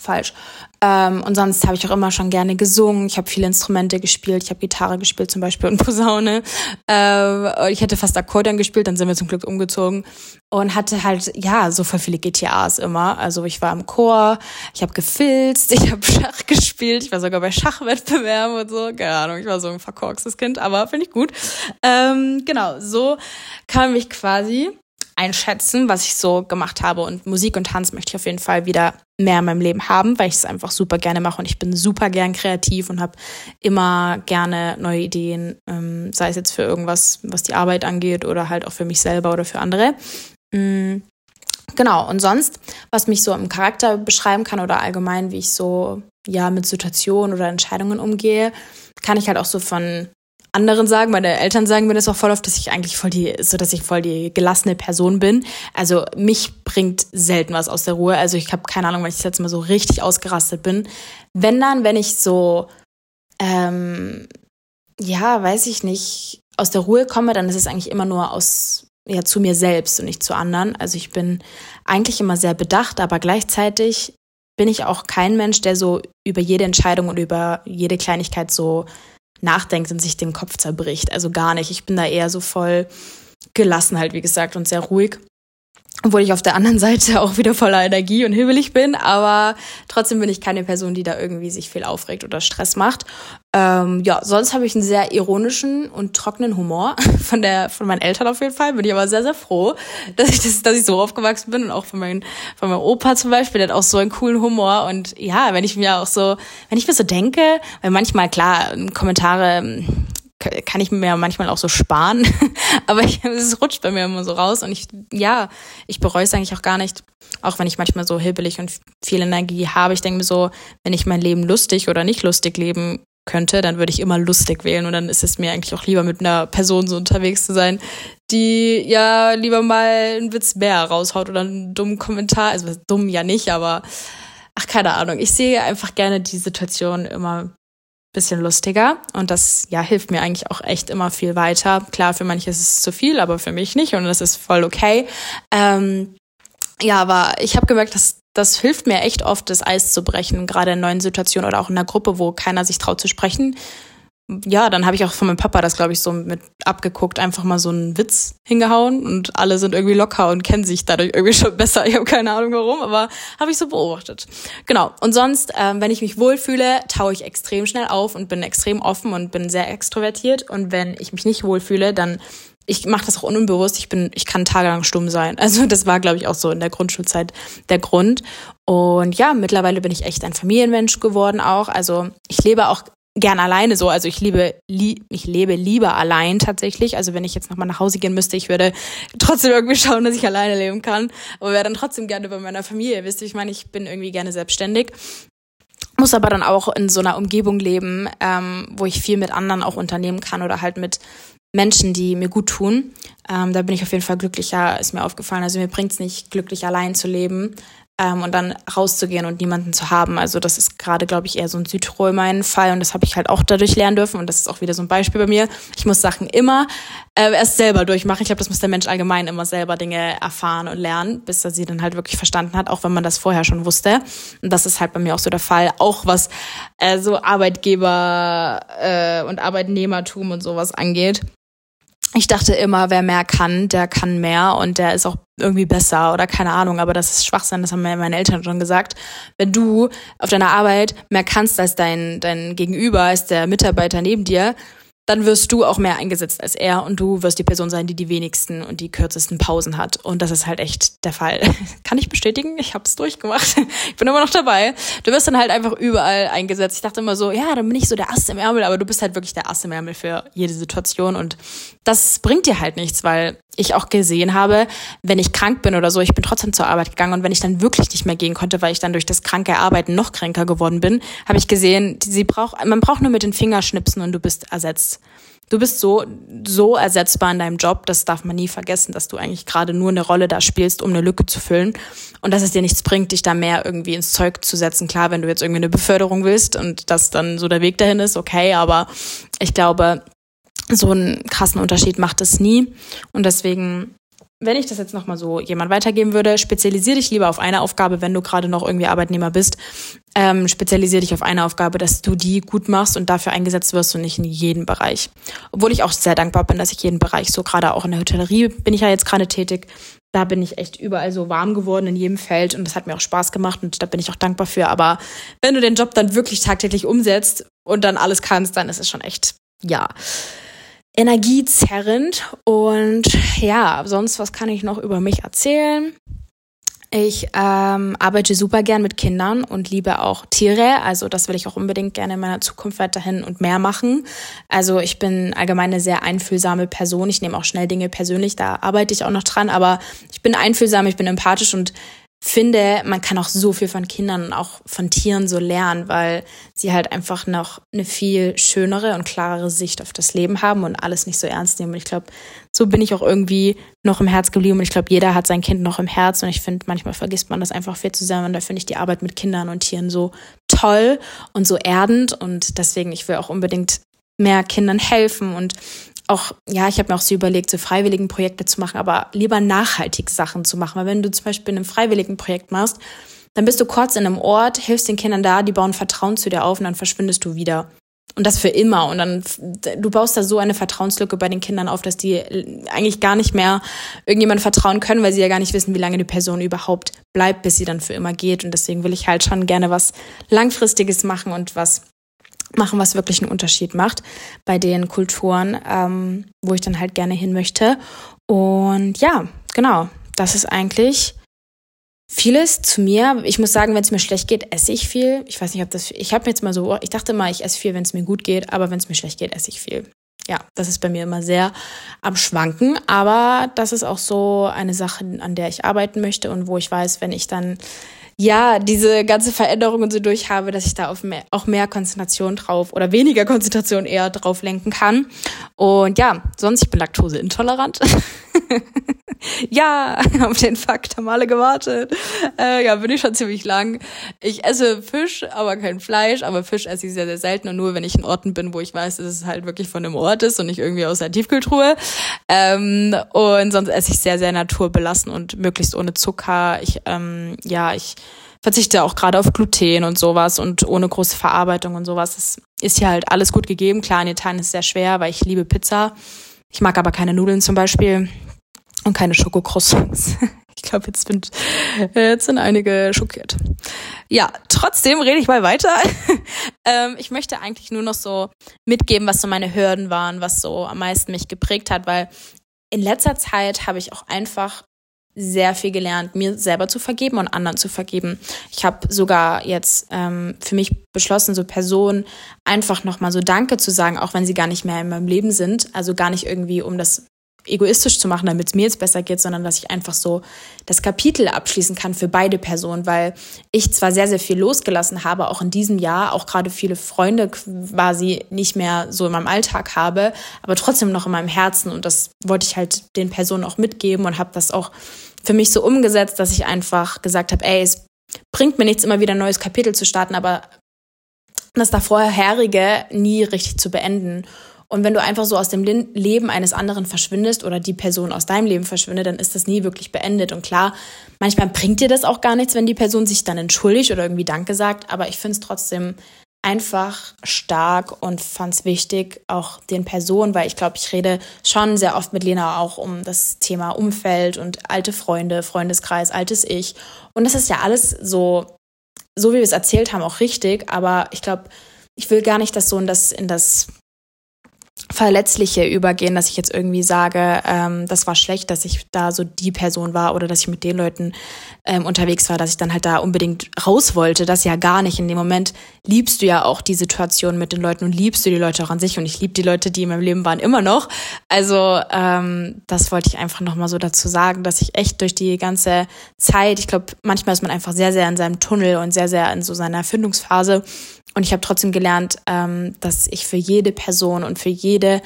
falsch. Ähm, und sonst habe ich auch immer schon gerne gesungen. Ich habe viele Instrumente gespielt. Ich habe Gitarre gespielt zum Beispiel und Posaune. Ähm, ich hätte fast Akkordeon gespielt, dann sind wir zum Glück umgezogen. Und hatte halt, ja, so voll viele G T As immer. Also ich war im Chor, ich habe gefilzt, ich habe Schach gespielt. Ich war sogar bei Schachwettbewerben und so. Keine Ahnung, ich war so ein verkorkstes Kind, aber finde ich gut. Ähm, genau, so kann mich quasi einschätzen, was ich so gemacht habe. Und Musik und Tanz möchte ich auf jeden Fall wieder mehr in meinem Leben haben, weil ich es einfach super gerne mache und ich bin super gern kreativ und habe immer gerne neue Ideen, ähm, sei es jetzt für irgendwas, was die Arbeit angeht oder halt auch für mich selber oder für andere. Mhm. Genau, und sonst, was mich so im Charakter beschreiben kann oder allgemein, wie ich so ja mit Situationen oder Entscheidungen umgehe, kann ich halt auch so von anderen sagen, meine Eltern sagen mir das auch voll oft, dass ich eigentlich voll die, so dass ich voll die gelassene Person bin. Also mich bringt selten was aus der Ruhe. Also ich habe keine Ahnung, weil ich jetzt mal so richtig ausgerastet bin. Wenn dann, wenn ich so, ähm, ja, weiß ich nicht, aus der Ruhe komme, dann ist es eigentlich immer nur aus, ja, zu mir selbst und nicht zu anderen. Also ich bin eigentlich immer sehr bedacht, aber gleichzeitig bin ich auch kein Mensch, der so über jede Entscheidung und über jede Kleinigkeit so nachdenkt und sich den Kopf zerbricht. Also gar nicht. Ich bin da eher so voll gelassen halt, wie gesagt, und sehr ruhig. Obwohl ich auf der anderen Seite auch wieder voller Energie und hibbelig bin, aber trotzdem bin ich keine Person, die da irgendwie sich viel aufregt oder Stress macht. Ähm, ja, sonst habe ich einen sehr ironischen und trockenen Humor von der von meinen Eltern auf jeden Fall. Bin ich aber sehr, sehr froh, dass ich das, dass ich so aufgewachsen bin und auch von meinem von meinem Opa zum Beispiel, der hat auch so einen coolen Humor und ja, wenn ich mir auch so, wenn ich mir so denke, weil manchmal, klar, Kommentare kann ich mir manchmal auch so sparen, aber ich, es rutscht bei mir immer so raus und ich, ja, ich bereue es eigentlich auch gar nicht, auch wenn ich manchmal so hibbelig und viel Energie habe. Ich denke mir so, wenn ich mein Leben lustig oder nicht lustig leben könnte, dann würde ich immer lustig wählen und dann ist es mir eigentlich auch lieber, mit einer Person so unterwegs zu sein, die ja lieber mal einen Witz mehr raushaut oder einen dummen Kommentar, also dumm ja nicht, aber ach, keine Ahnung, ich sehe einfach gerne die Situation immer bisschen lustiger und das ja hilft mir eigentlich auch echt immer viel weiter. Klar, für manche ist es zu viel, aber für mich nicht und das ist voll okay. Ähm, ja, aber ich habe gemerkt, dass das hilft mir echt oft, das Eis zu brechen, gerade in neuen Situationen oder auch in einer Gruppe, wo keiner sich traut zu sprechen. Ja, dann habe ich auch von meinem Papa das, glaube ich, so mit abgeguckt, einfach mal so einen Witz hingehauen und alle sind irgendwie locker und kennen sich dadurch irgendwie schon besser. Ich habe keine Ahnung warum, aber habe ich so beobachtet. Genau, und sonst, ähm, wenn ich mich wohlfühle, taue ich extrem schnell auf und bin extrem offen und bin sehr extrovertiert und wenn ich mich nicht wohlfühle, dann, ich mache das auch unbewusst, ich bin, ich kann tagelang stumm sein. Also das war, glaube ich, auch so in der Grundschulzeit der Grund. Und ja, mittlerweile bin ich echt ein Familienmensch geworden auch, also ich lebe auch gern alleine so, also ich liebe, lieb, ich lebe lieber allein tatsächlich, also wenn ich jetzt nochmal nach Hause gehen müsste, ich würde trotzdem irgendwie schauen, dass ich alleine leben kann, aber wäre dann trotzdem gerne bei meiner Familie, wisst ihr, ich meine, ich bin irgendwie gerne selbstständig, muss aber dann auch in so einer Umgebung leben, ähm, wo ich viel mit anderen auch unternehmen kann oder halt mit Menschen, die mir gut tun, Ähm, da bin ich auf jeden Fall glücklicher, ist mir aufgefallen. Also mir bringt es nicht, glücklich allein zu leben ähm, und dann rauszugehen und niemanden zu haben. Also das ist gerade, glaube ich, eher so ein Südtirol mein Fall. Und das habe ich halt auch dadurch lernen dürfen. Und das ist auch wieder so ein Beispiel bei mir. Ich muss Sachen immer äh, erst selber durchmachen. Ich glaube, das muss der Mensch allgemein immer selber Dinge erfahren und lernen, bis er sie dann halt wirklich verstanden hat, auch wenn man das vorher schon wusste. Und das ist halt bei mir auch so der Fall. Auch was äh, so Arbeitgeber äh, und Arbeitnehmertum und sowas angeht. Ich dachte immer, wer mehr kann, der kann mehr und der ist auch irgendwie besser oder keine Ahnung, aber das ist Schwachsinn, das haben mir meine Eltern schon gesagt. Wenn du auf deiner Arbeit mehr kannst als dein, dein Gegenüber, als der Mitarbeiter neben dir, dann wirst du auch mehr eingesetzt als er und du wirst die Person sein, die die wenigsten und die kürzesten Pausen hat. Und das ist halt echt der Fall. Kann ich bestätigen, ich habe es durchgemacht. Ich bin immer noch dabei. Du wirst dann halt einfach überall eingesetzt. Ich dachte immer so, ja, dann bin ich so der Ast im Ärmel, aber du bist halt wirklich der Ast im Ärmel für jede Situation. Und das bringt dir halt nichts, weil ich auch gesehen habe, wenn ich krank bin oder so, ich bin trotzdem zur Arbeit gegangen. Und wenn ich dann wirklich nicht mehr gehen konnte, weil ich dann durch das kranke Arbeiten noch kränker geworden bin, habe ich gesehen, sie braucht, man braucht nur mit den Fingern schnipsen und du bist ersetzt. Du bist so, so ersetzbar in deinem Job, das darf man nie vergessen, dass du eigentlich gerade nur eine Rolle da spielst, um eine Lücke zu füllen und dass es dir nichts bringt, dich da mehr irgendwie ins Zeug zu setzen. Klar, wenn du jetzt irgendwie eine Beförderung willst und das dann so der Weg dahin ist, okay, aber ich glaube, so einen krassen Unterschied macht es nie und deswegen, wenn ich das jetzt nochmal so jemand weitergeben würde, spezialisiere dich lieber auf eine Aufgabe, wenn du gerade noch irgendwie Arbeitnehmer bist. Ähm, spezialisiere dich auf eine Aufgabe, dass du die gut machst und dafür eingesetzt wirst und nicht in jeden Bereich. Obwohl ich auch sehr dankbar bin, dass ich jeden Bereich, so gerade auch in der Hotellerie bin ich ja jetzt gerade tätig, da bin ich echt überall so warm geworden in jedem Feld und das hat mir auch Spaß gemacht und da bin ich auch dankbar für. Aber wenn du den Job dann wirklich tagtäglich umsetzt und dann alles kannst, dann ist es schon echt, ja, energiezerrend. Und ja, sonst, was kann ich noch über mich erzählen? Ich ähm, arbeite super gern mit Kindern und liebe auch Tiere. Also das will ich auch unbedingt gerne in meiner Zukunft weiterhin und mehr machen. Also ich bin allgemein eine sehr einfühlsame Person. Ich nehme auch schnell Dinge persönlich, da arbeite ich auch noch dran. Aber ich bin einfühlsam, ich bin empathisch und finde, man kann auch so viel von Kindern und auch von Tieren so lernen, weil sie halt einfach noch eine viel schönere und klarere Sicht auf das Leben haben und alles nicht so ernst nehmen. Und ich glaube, so bin ich auch irgendwie noch im Herz geblieben. Und ich glaube, jeder hat sein Kind noch im Herz. Und ich finde, manchmal vergisst man das einfach viel zu sehr. Und da finde ich die Arbeit mit Kindern und Tieren so toll und so erdend. Und deswegen, ich will auch unbedingt mehr Kindern helfen und auch, ja, ich habe mir auch so überlegt, so freiwilligen Projekte zu machen, aber lieber nachhaltig Sachen zu machen. Weil wenn du zum Beispiel ein freiwilligen Projekt machst, dann bist du kurz in einem Ort, hilfst den Kindern da, die bauen Vertrauen zu dir auf und dann verschwindest du wieder. Und das für immer. Und dann, du baust da so eine Vertrauenslücke bei den Kindern auf, dass die eigentlich gar nicht mehr irgendjemandem vertrauen können, weil sie ja gar nicht wissen, wie lange die Person überhaupt bleibt, bis sie dann für immer geht. Und deswegen will ich halt schon gerne was Langfristiges machen und was machen, was wirklich einen Unterschied macht bei den Kulturen, ähm, wo ich dann halt gerne hin möchte. Und ja, genau, das ist eigentlich vieles zu mir. Ich muss sagen, wenn es mir schlecht geht, esse ich viel. Ich weiß nicht, ob das, ich habe jetzt mal so, ich dachte mal, ich esse viel, wenn es mir gut geht, aber wenn es mir schlecht geht, esse ich viel. Ja, das ist bei mir immer sehr am Schwanken, aber das ist auch so eine Sache, an der ich arbeiten möchte und wo ich weiß, wenn ich dann ja, diese ganze Veränderung und so durch habe, dass ich da auf mehr, auch mehr Konzentration drauf oder weniger Konzentration eher drauf lenken kann. Und ja, sonst, ich bin laktoseintolerant. Ja, auf den Fakt haben alle gewartet. Äh, ja, bin ich schon ziemlich lang. Ich esse Fisch, aber kein Fleisch. Aber Fisch esse ich sehr, sehr selten und nur, wenn ich in Orten bin, wo ich weiß, dass es halt wirklich von einem Ort ist und nicht irgendwie aus der Tiefkühltruhe. Ähm, und sonst esse ich sehr, sehr naturbelassen und möglichst ohne Zucker. Ich, ähm, ja, ich verzichte auch gerade auf Gluten und sowas und ohne große Verarbeitung und sowas. Es ist hier halt alles gut gegeben. Klar, in Italien ist es sehr schwer, weil ich liebe Pizza. Ich mag aber keine Nudeln zum Beispiel und keine Schokocroissants. Ich glaube, jetzt, jetzt sind einige schockiert. Ja, trotzdem rede ich mal weiter. ähm, ich möchte eigentlich nur noch so mitgeben, was so meine Hürden waren, was so am meisten mich geprägt hat, weil in letzter Zeit habe ich auch einfach sehr viel gelernt, mir selber zu vergeben und anderen zu vergeben. Ich habe sogar jetzt ähm, für mich beschlossen, so Personen einfach nochmal so Danke zu sagen, auch wenn sie gar nicht mehr in meinem Leben sind. Also gar nicht irgendwie, um das egoistisch zu machen, damit es mir jetzt besser geht, sondern dass ich einfach so das Kapitel abschließen kann für beide Personen, weil ich zwar sehr, sehr viel losgelassen habe, auch in diesem Jahr, auch gerade viele Freunde quasi nicht mehr so in meinem Alltag habe, aber trotzdem noch in meinem Herzen, und das wollte ich halt den Personen auch mitgeben und habe das auch für mich so umgesetzt, dass ich einfach gesagt habe, ey, es bringt mir nichts, immer wieder ein neues Kapitel zu starten, aber das davorherige nie richtig zu beenden. Und wenn du einfach so aus dem Leben eines anderen verschwindest oder die Person aus deinem Leben verschwindet, dann ist das nie wirklich beendet. Und klar, manchmal bringt dir das auch gar nichts, wenn die Person sich dann entschuldigt oder irgendwie Danke sagt. Aber ich finde es trotzdem einfach stark und fand es wichtig, auch den Personen, weil ich glaube, ich rede schon sehr oft mit Lena auch um das Thema Umfeld und alte Freunde, Freundeskreis, altes Ich. Und das ist ja alles so, so wie wir es erzählt haben, auch richtig. Aber ich glaube, ich will gar nicht, dass so in das, in das Verletzliche übergehen, dass ich jetzt irgendwie sage, ähm, das war schlecht, dass ich da so die Person war oder dass ich mit den Leuten ähm, unterwegs war, dass ich dann halt da unbedingt raus wollte, das ja gar nicht. In dem Moment liebst du ja auch die Situation mit den Leuten und liebst du die Leute auch an sich, und ich liebe die Leute, die in meinem Leben waren, immer noch. Also ähm, das wollte ich einfach nochmal so dazu sagen, dass ich echt durch die ganze Zeit, ich glaube, manchmal ist man einfach sehr, sehr in seinem Tunnel und sehr, sehr in so seiner Erfindungsphase. Und ich habe trotzdem gelernt, dass ich für jede Person und für jede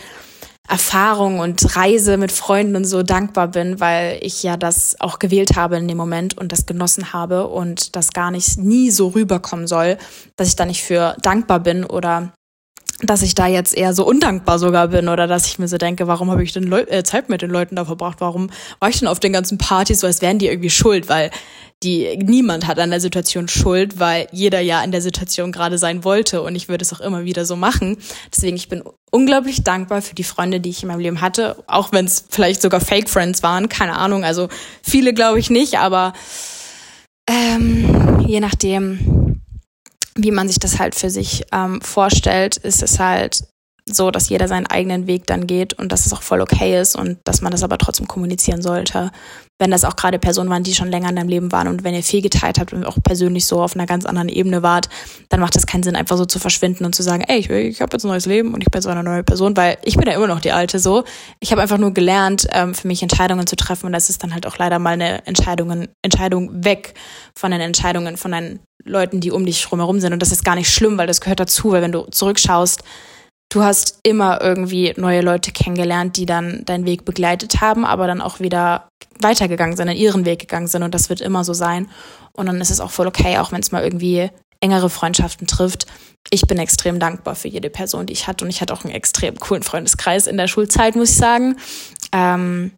Erfahrung und Reise mit Freunden und so dankbar bin, weil ich ja das auch gewählt habe in dem Moment und das genossen habe und das gar nicht nie so rüberkommen soll, dass ich da nicht für dankbar bin oder dass ich da jetzt eher so undankbar sogar bin oder dass ich mir so denke, warum habe ich denn Leu- äh, Zeit mit den Leuten da verbracht, warum war ich denn auf den ganzen Partys, so als wären die irgendwie schuld, weil die niemand hat an der Situation Schuld, weil jeder ja in der Situation gerade sein wollte, und ich würde es auch immer wieder so machen. Deswegen, ich bin unglaublich dankbar für die Freunde, die ich in meinem Leben hatte, auch wenn es vielleicht sogar Fake Friends waren, keine Ahnung, also viele glaube ich nicht, aber ähm, je nachdem, wie man sich das halt für sich ähm, vorstellt, ist es halt so, dass jeder seinen eigenen Weg dann geht und dass es auch voll okay ist und dass man das aber trotzdem kommunizieren sollte, wenn das auch gerade Personen waren, die schon länger in deinem Leben waren, und wenn ihr viel geteilt habt und auch persönlich so auf einer ganz anderen Ebene wart, dann macht das keinen Sinn, einfach so zu verschwinden und zu sagen, ey, ich, ich habe jetzt ein neues Leben und ich bin so eine neue Person, weil ich bin ja immer noch die Alte so. Ich habe einfach nur gelernt, für mich Entscheidungen zu treffen, und das ist dann halt auch leider mal eine Entscheidung, Entscheidung weg von den Entscheidungen von den Leuten, die um dich drumherum sind, und das ist gar nicht schlimm, weil das gehört dazu, weil wenn du zurückschaust, du hast immer irgendwie neue Leute kennengelernt, die dann deinen Weg begleitet haben, aber dann auch wieder weitergegangen sind, in ihren Weg gegangen sind, und das wird immer so sein. Und dann ist es auch voll okay, auch wenn es mal irgendwie engere Freundschaften trifft. Ich bin extrem dankbar für jede Person, die ich hatte, und ich hatte auch einen extrem coolen Freundeskreis in der Schulzeit, muss ich sagen. Ähm,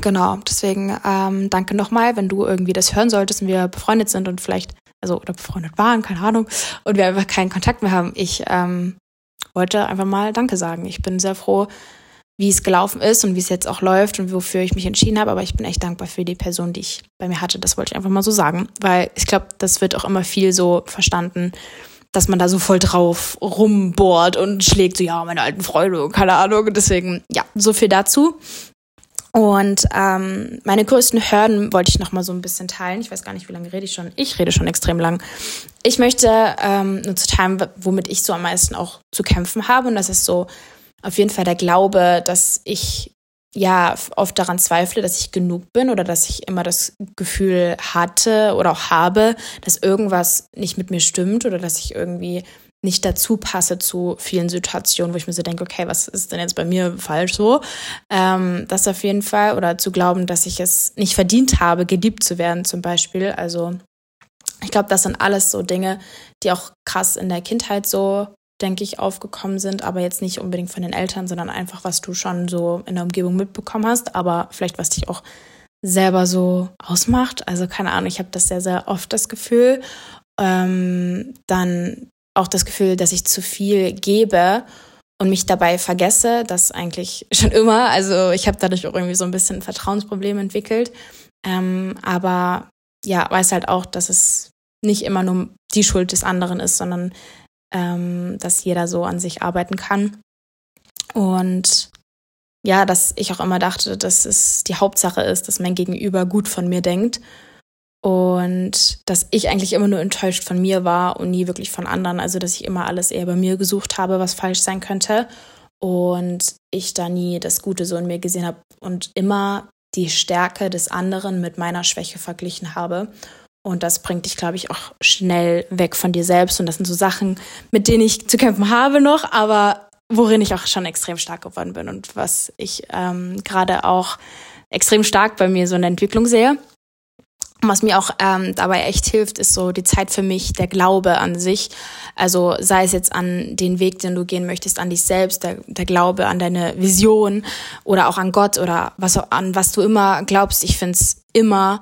genau, deswegen ähm, danke nochmal, wenn du irgendwie das hören solltest und wir befreundet sind und vielleicht, also oder befreundet waren, keine Ahnung, und wir einfach keinen Kontakt mehr haben. Ich, ähm, wollte einfach mal Danke sagen. Ich bin sehr froh, wie es gelaufen ist und wie es jetzt auch läuft und wofür ich mich entschieden habe, aber ich bin echt dankbar für die Person, die ich bei mir hatte. Das wollte ich einfach mal so sagen, weil ich glaube, das wird auch immer viel so verstanden, dass man da so voll drauf rumbohrt und schlägt so, ja, meine alten Freunde, keine Ahnung. Deswegen, ja, so viel dazu. Und ähm, meine größten Hürden wollte ich nochmal so ein bisschen teilen. Ich weiß gar nicht, wie lange rede ich schon. Ich rede schon extrem lang. Ich möchte ähm, nur zu teilen, womit ich so am meisten auch zu kämpfen habe. Und das ist so auf jeden Fall der Glaube, dass ich ja oft daran zweifle, dass ich genug bin oder dass ich immer das Gefühl hatte oder auch habe, dass irgendwas nicht mit mir stimmt oder dass ich irgendwie nicht dazu passe zu vielen Situationen, wo ich mir so denke, okay, was ist denn jetzt bei mir falsch so? Ähm, das auf jeden Fall, oder zu glauben, dass ich es nicht verdient habe, geliebt zu werden zum Beispiel. Also ich glaube, das sind alles so Dinge, die auch krass in der Kindheit so, denke ich, aufgekommen sind, aber jetzt nicht unbedingt von den Eltern, sondern einfach, was du schon so in der Umgebung mitbekommen hast, aber vielleicht, was dich auch selber so ausmacht. Also keine Ahnung, ich habe das sehr, sehr oft das Gefühl. Ähm, dann auch das Gefühl, dass ich zu viel gebe und mich dabei vergesse, das eigentlich schon immer. Also ich habe dadurch auch irgendwie so ein bisschen ein Vertrauensproblem entwickelt. Ähm, aber ja, weiß halt auch, dass es nicht immer nur die Schuld des anderen ist, sondern ähm, dass jeder so an sich arbeiten kann. Und ja, dass ich auch immer dachte, dass es die Hauptsache ist, dass mein Gegenüber gut von mir denkt. Und dass ich eigentlich immer nur enttäuscht von mir war und nie wirklich von anderen. Also dass ich immer alles eher bei mir gesucht habe, was falsch sein könnte. und ich da nie das Gute so in mir gesehen habe und immer die Stärke des anderen mit meiner Schwäche verglichen habe. Und das bringt dich, glaube ich, auch schnell weg von dir selbst. Und das sind so Sachen, mit denen ich zu kämpfen habe noch, aber worin ich auch schon extrem stark geworden bin und was ich ähm, gerade auch extrem stark bei mir so in der Entwicklung sehe. Und was mir auch ähm, dabei echt hilft, ist so die Zeit für mich, der Glaube an sich. Also sei es jetzt an den Weg, den du gehen möchtest, an dich selbst, der, der Glaube an deine Vision oder auch an Gott oder was an was du immer glaubst. Ich finde es immer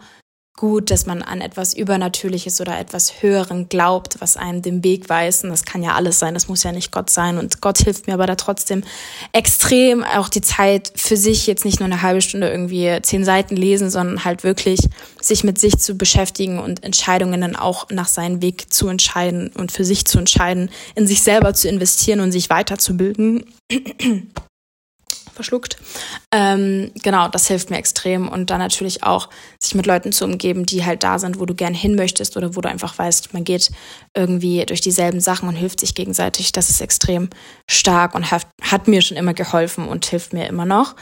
gut, dass man an etwas Übernatürliches oder etwas Höheren glaubt, was einem den Weg weist. Und das kann ja alles sein, das muss ja nicht Gott sein. Und Gott hilft mir aber da trotzdem extrem, auch die Zeit für sich, jetzt nicht nur eine halbe Stunde irgendwie zehn Seiten lesen, sondern halt wirklich sich mit sich zu beschäftigen und Entscheidungen dann auch nach seinem Weg zu entscheiden und für sich zu entscheiden, in sich selber zu investieren und sich weiterzubilden. Verschluckt. Ähm, genau, das hilft mir extrem. Und dann natürlich auch, sich mit Leuten zu umgeben, die halt da sind, wo du gern hin möchtest oder wo du einfach weißt, man geht irgendwie durch dieselben Sachen und hilft sich gegenseitig. Das ist extrem stark und hat, hat mir schon immer geholfen und hilft mir immer noch.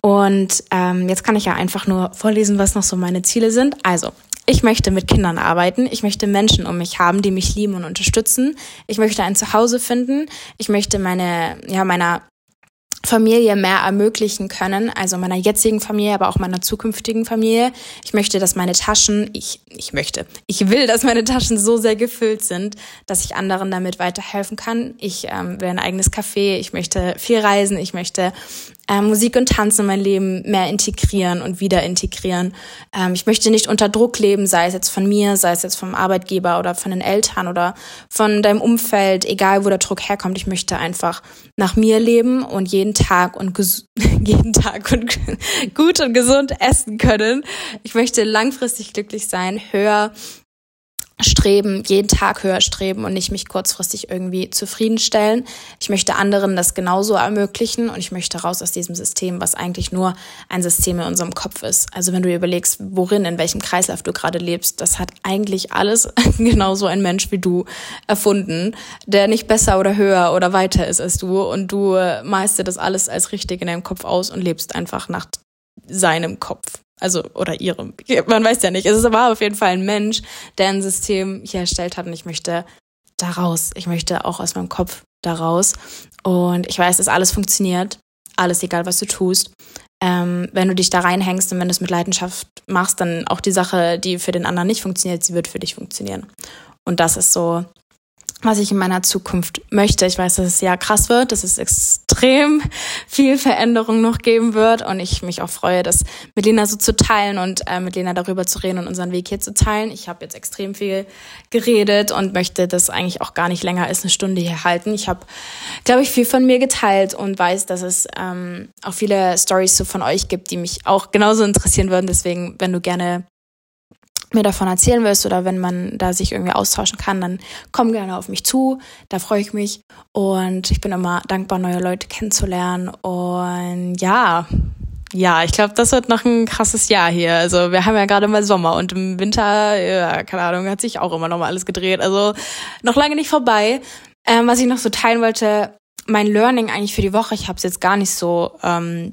Und ähm, jetzt kann ich ja einfach nur vorlesen, was noch so meine Ziele sind. Also, ich möchte mit Kindern arbeiten. Ich möchte Menschen um mich haben, die mich lieben und unterstützen. Ich möchte ein Zuhause finden. Ich möchte meine, ja, meiner Familie mehr ermöglichen können, also meiner jetzigen Familie, aber auch meiner zukünftigen Familie. Ich möchte, dass meine Taschen, ich ich möchte, ich will, dass meine Taschen so sehr gefüllt sind, dass ich anderen damit weiterhelfen kann. Ich ähm, will ein eigenes Café, ich möchte viel reisen, ich möchte ähm, Musik und Tanz in mein Leben mehr integrieren und wieder integrieren. Ähm, ich möchte nicht unter Druck leben, sei es jetzt von mir, sei es jetzt vom Arbeitgeber oder von den Eltern oder von deinem Umfeld, egal wo der Druck herkommt. Ich möchte einfach nach mir leben und jeden Tag und ges- jeden Tag und gut und gesund essen können. Ich möchte langfristig glücklich sein, höher streben, jeden Tag höher streben und nicht mich kurzfristig irgendwie zufriedenstellen. Ich möchte anderen das genauso ermöglichen und ich möchte raus aus diesem System, was eigentlich nur ein System in unserem Kopf ist. Also wenn du dir überlegst, worin, in welchem Kreislauf du gerade lebst, das hat eigentlich alles genauso ein Mensch wie du erfunden, der nicht besser oder höher oder weiter ist als du, und du malst dir das alles als richtig in deinem Kopf aus und lebst einfach nach seinem Kopf. Also, oder ihrem. Man weiß ja nicht. Es ist aber auf jeden Fall ein Mensch, der ein System hier erstellt hat, und ich möchte da raus. Ich möchte auch aus meinem Kopf da raus. Und ich weiß, dass alles funktioniert. Alles, egal was du tust. Ähm, wenn du dich da reinhängst und wenn du es mit Leidenschaft machst, dann auch die Sache, die für den anderen nicht funktioniert, sie wird für dich funktionieren. Und das ist so, was ich in meiner Zukunft möchte. Ich weiß, dass es sehr krass wird, dass es extrem viel Veränderung noch geben wird, und ich mich auch freue, das mit Lena so zu teilen und äh, mit Lena darüber zu reden und unseren Weg hier zu teilen. Ich habe jetzt extrem viel geredet und möchte das eigentlich auch gar nicht länger als eine Stunde hier halten. Ich habe, glaube ich, viel von mir geteilt und weiß, dass es ähm, auch viele Storys so von euch gibt, die mich auch genauso interessieren würden. Deswegen, wenn du gerne mir davon erzählen willst oder wenn man da sich irgendwie austauschen kann, dann komm gerne auf mich zu, da freue ich mich, und ich bin immer dankbar, neue Leute kennenzulernen. Und ja, ja, ich glaube, das wird noch ein krasses Jahr hier. Also wir haben ja gerade mal Sommer, und im Winter, ja, keine Ahnung, hat sich auch immer noch mal alles gedreht, also noch lange nicht vorbei. Ähm, was ich noch so teilen wollte, mein Learning eigentlich für die Woche, ich habe es jetzt gar nicht so ähm,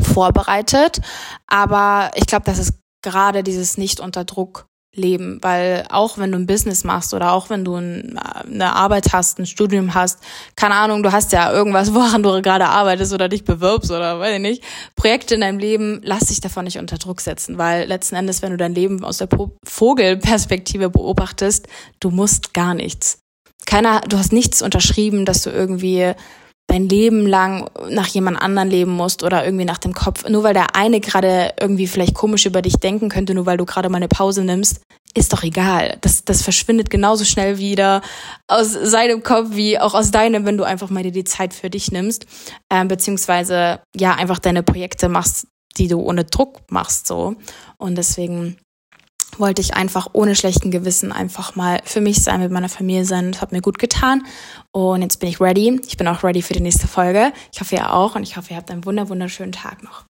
vorbereitet, aber ich glaube, das ist gerade dieses Nicht-unter-Druck-Leben, weil auch wenn du ein Business machst oder auch wenn du ein, eine Arbeit hast, ein Studium hast, keine Ahnung, du hast ja irgendwas, woran du gerade arbeitest oder dich bewirbst oder weiß ich nicht, Projekte in deinem Leben, lass dich davon nicht unter Druck setzen, weil letzten Endes, wenn du dein Leben aus der Vogelperspektive beobachtest, du musst gar nichts. Keiner, du hast nichts unterschrieben, dass du irgendwie dein Leben lang nach jemand anderen leben musst oder irgendwie nach dem Kopf. Nur weil der eine gerade irgendwie vielleicht komisch über dich denken könnte, nur weil du gerade mal eine Pause nimmst, ist doch egal. Das, das verschwindet genauso schnell wieder aus seinem Kopf wie auch aus deinem, wenn du einfach mal dir die Zeit für dich nimmst, ähm, beziehungsweise ja einfach deine Projekte machst, die du ohne Druck machst, so. Und deswegen wollte ich einfach ohne schlechten Gewissen einfach mal für mich sein, mit meiner Familie sein. Das hat mir gut getan. Und jetzt bin ich ready. Ich bin auch ready für die nächste Folge. Ich hoffe, ihr auch. Und ich hoffe, ihr habt einen wunder wunderschönen Tag noch.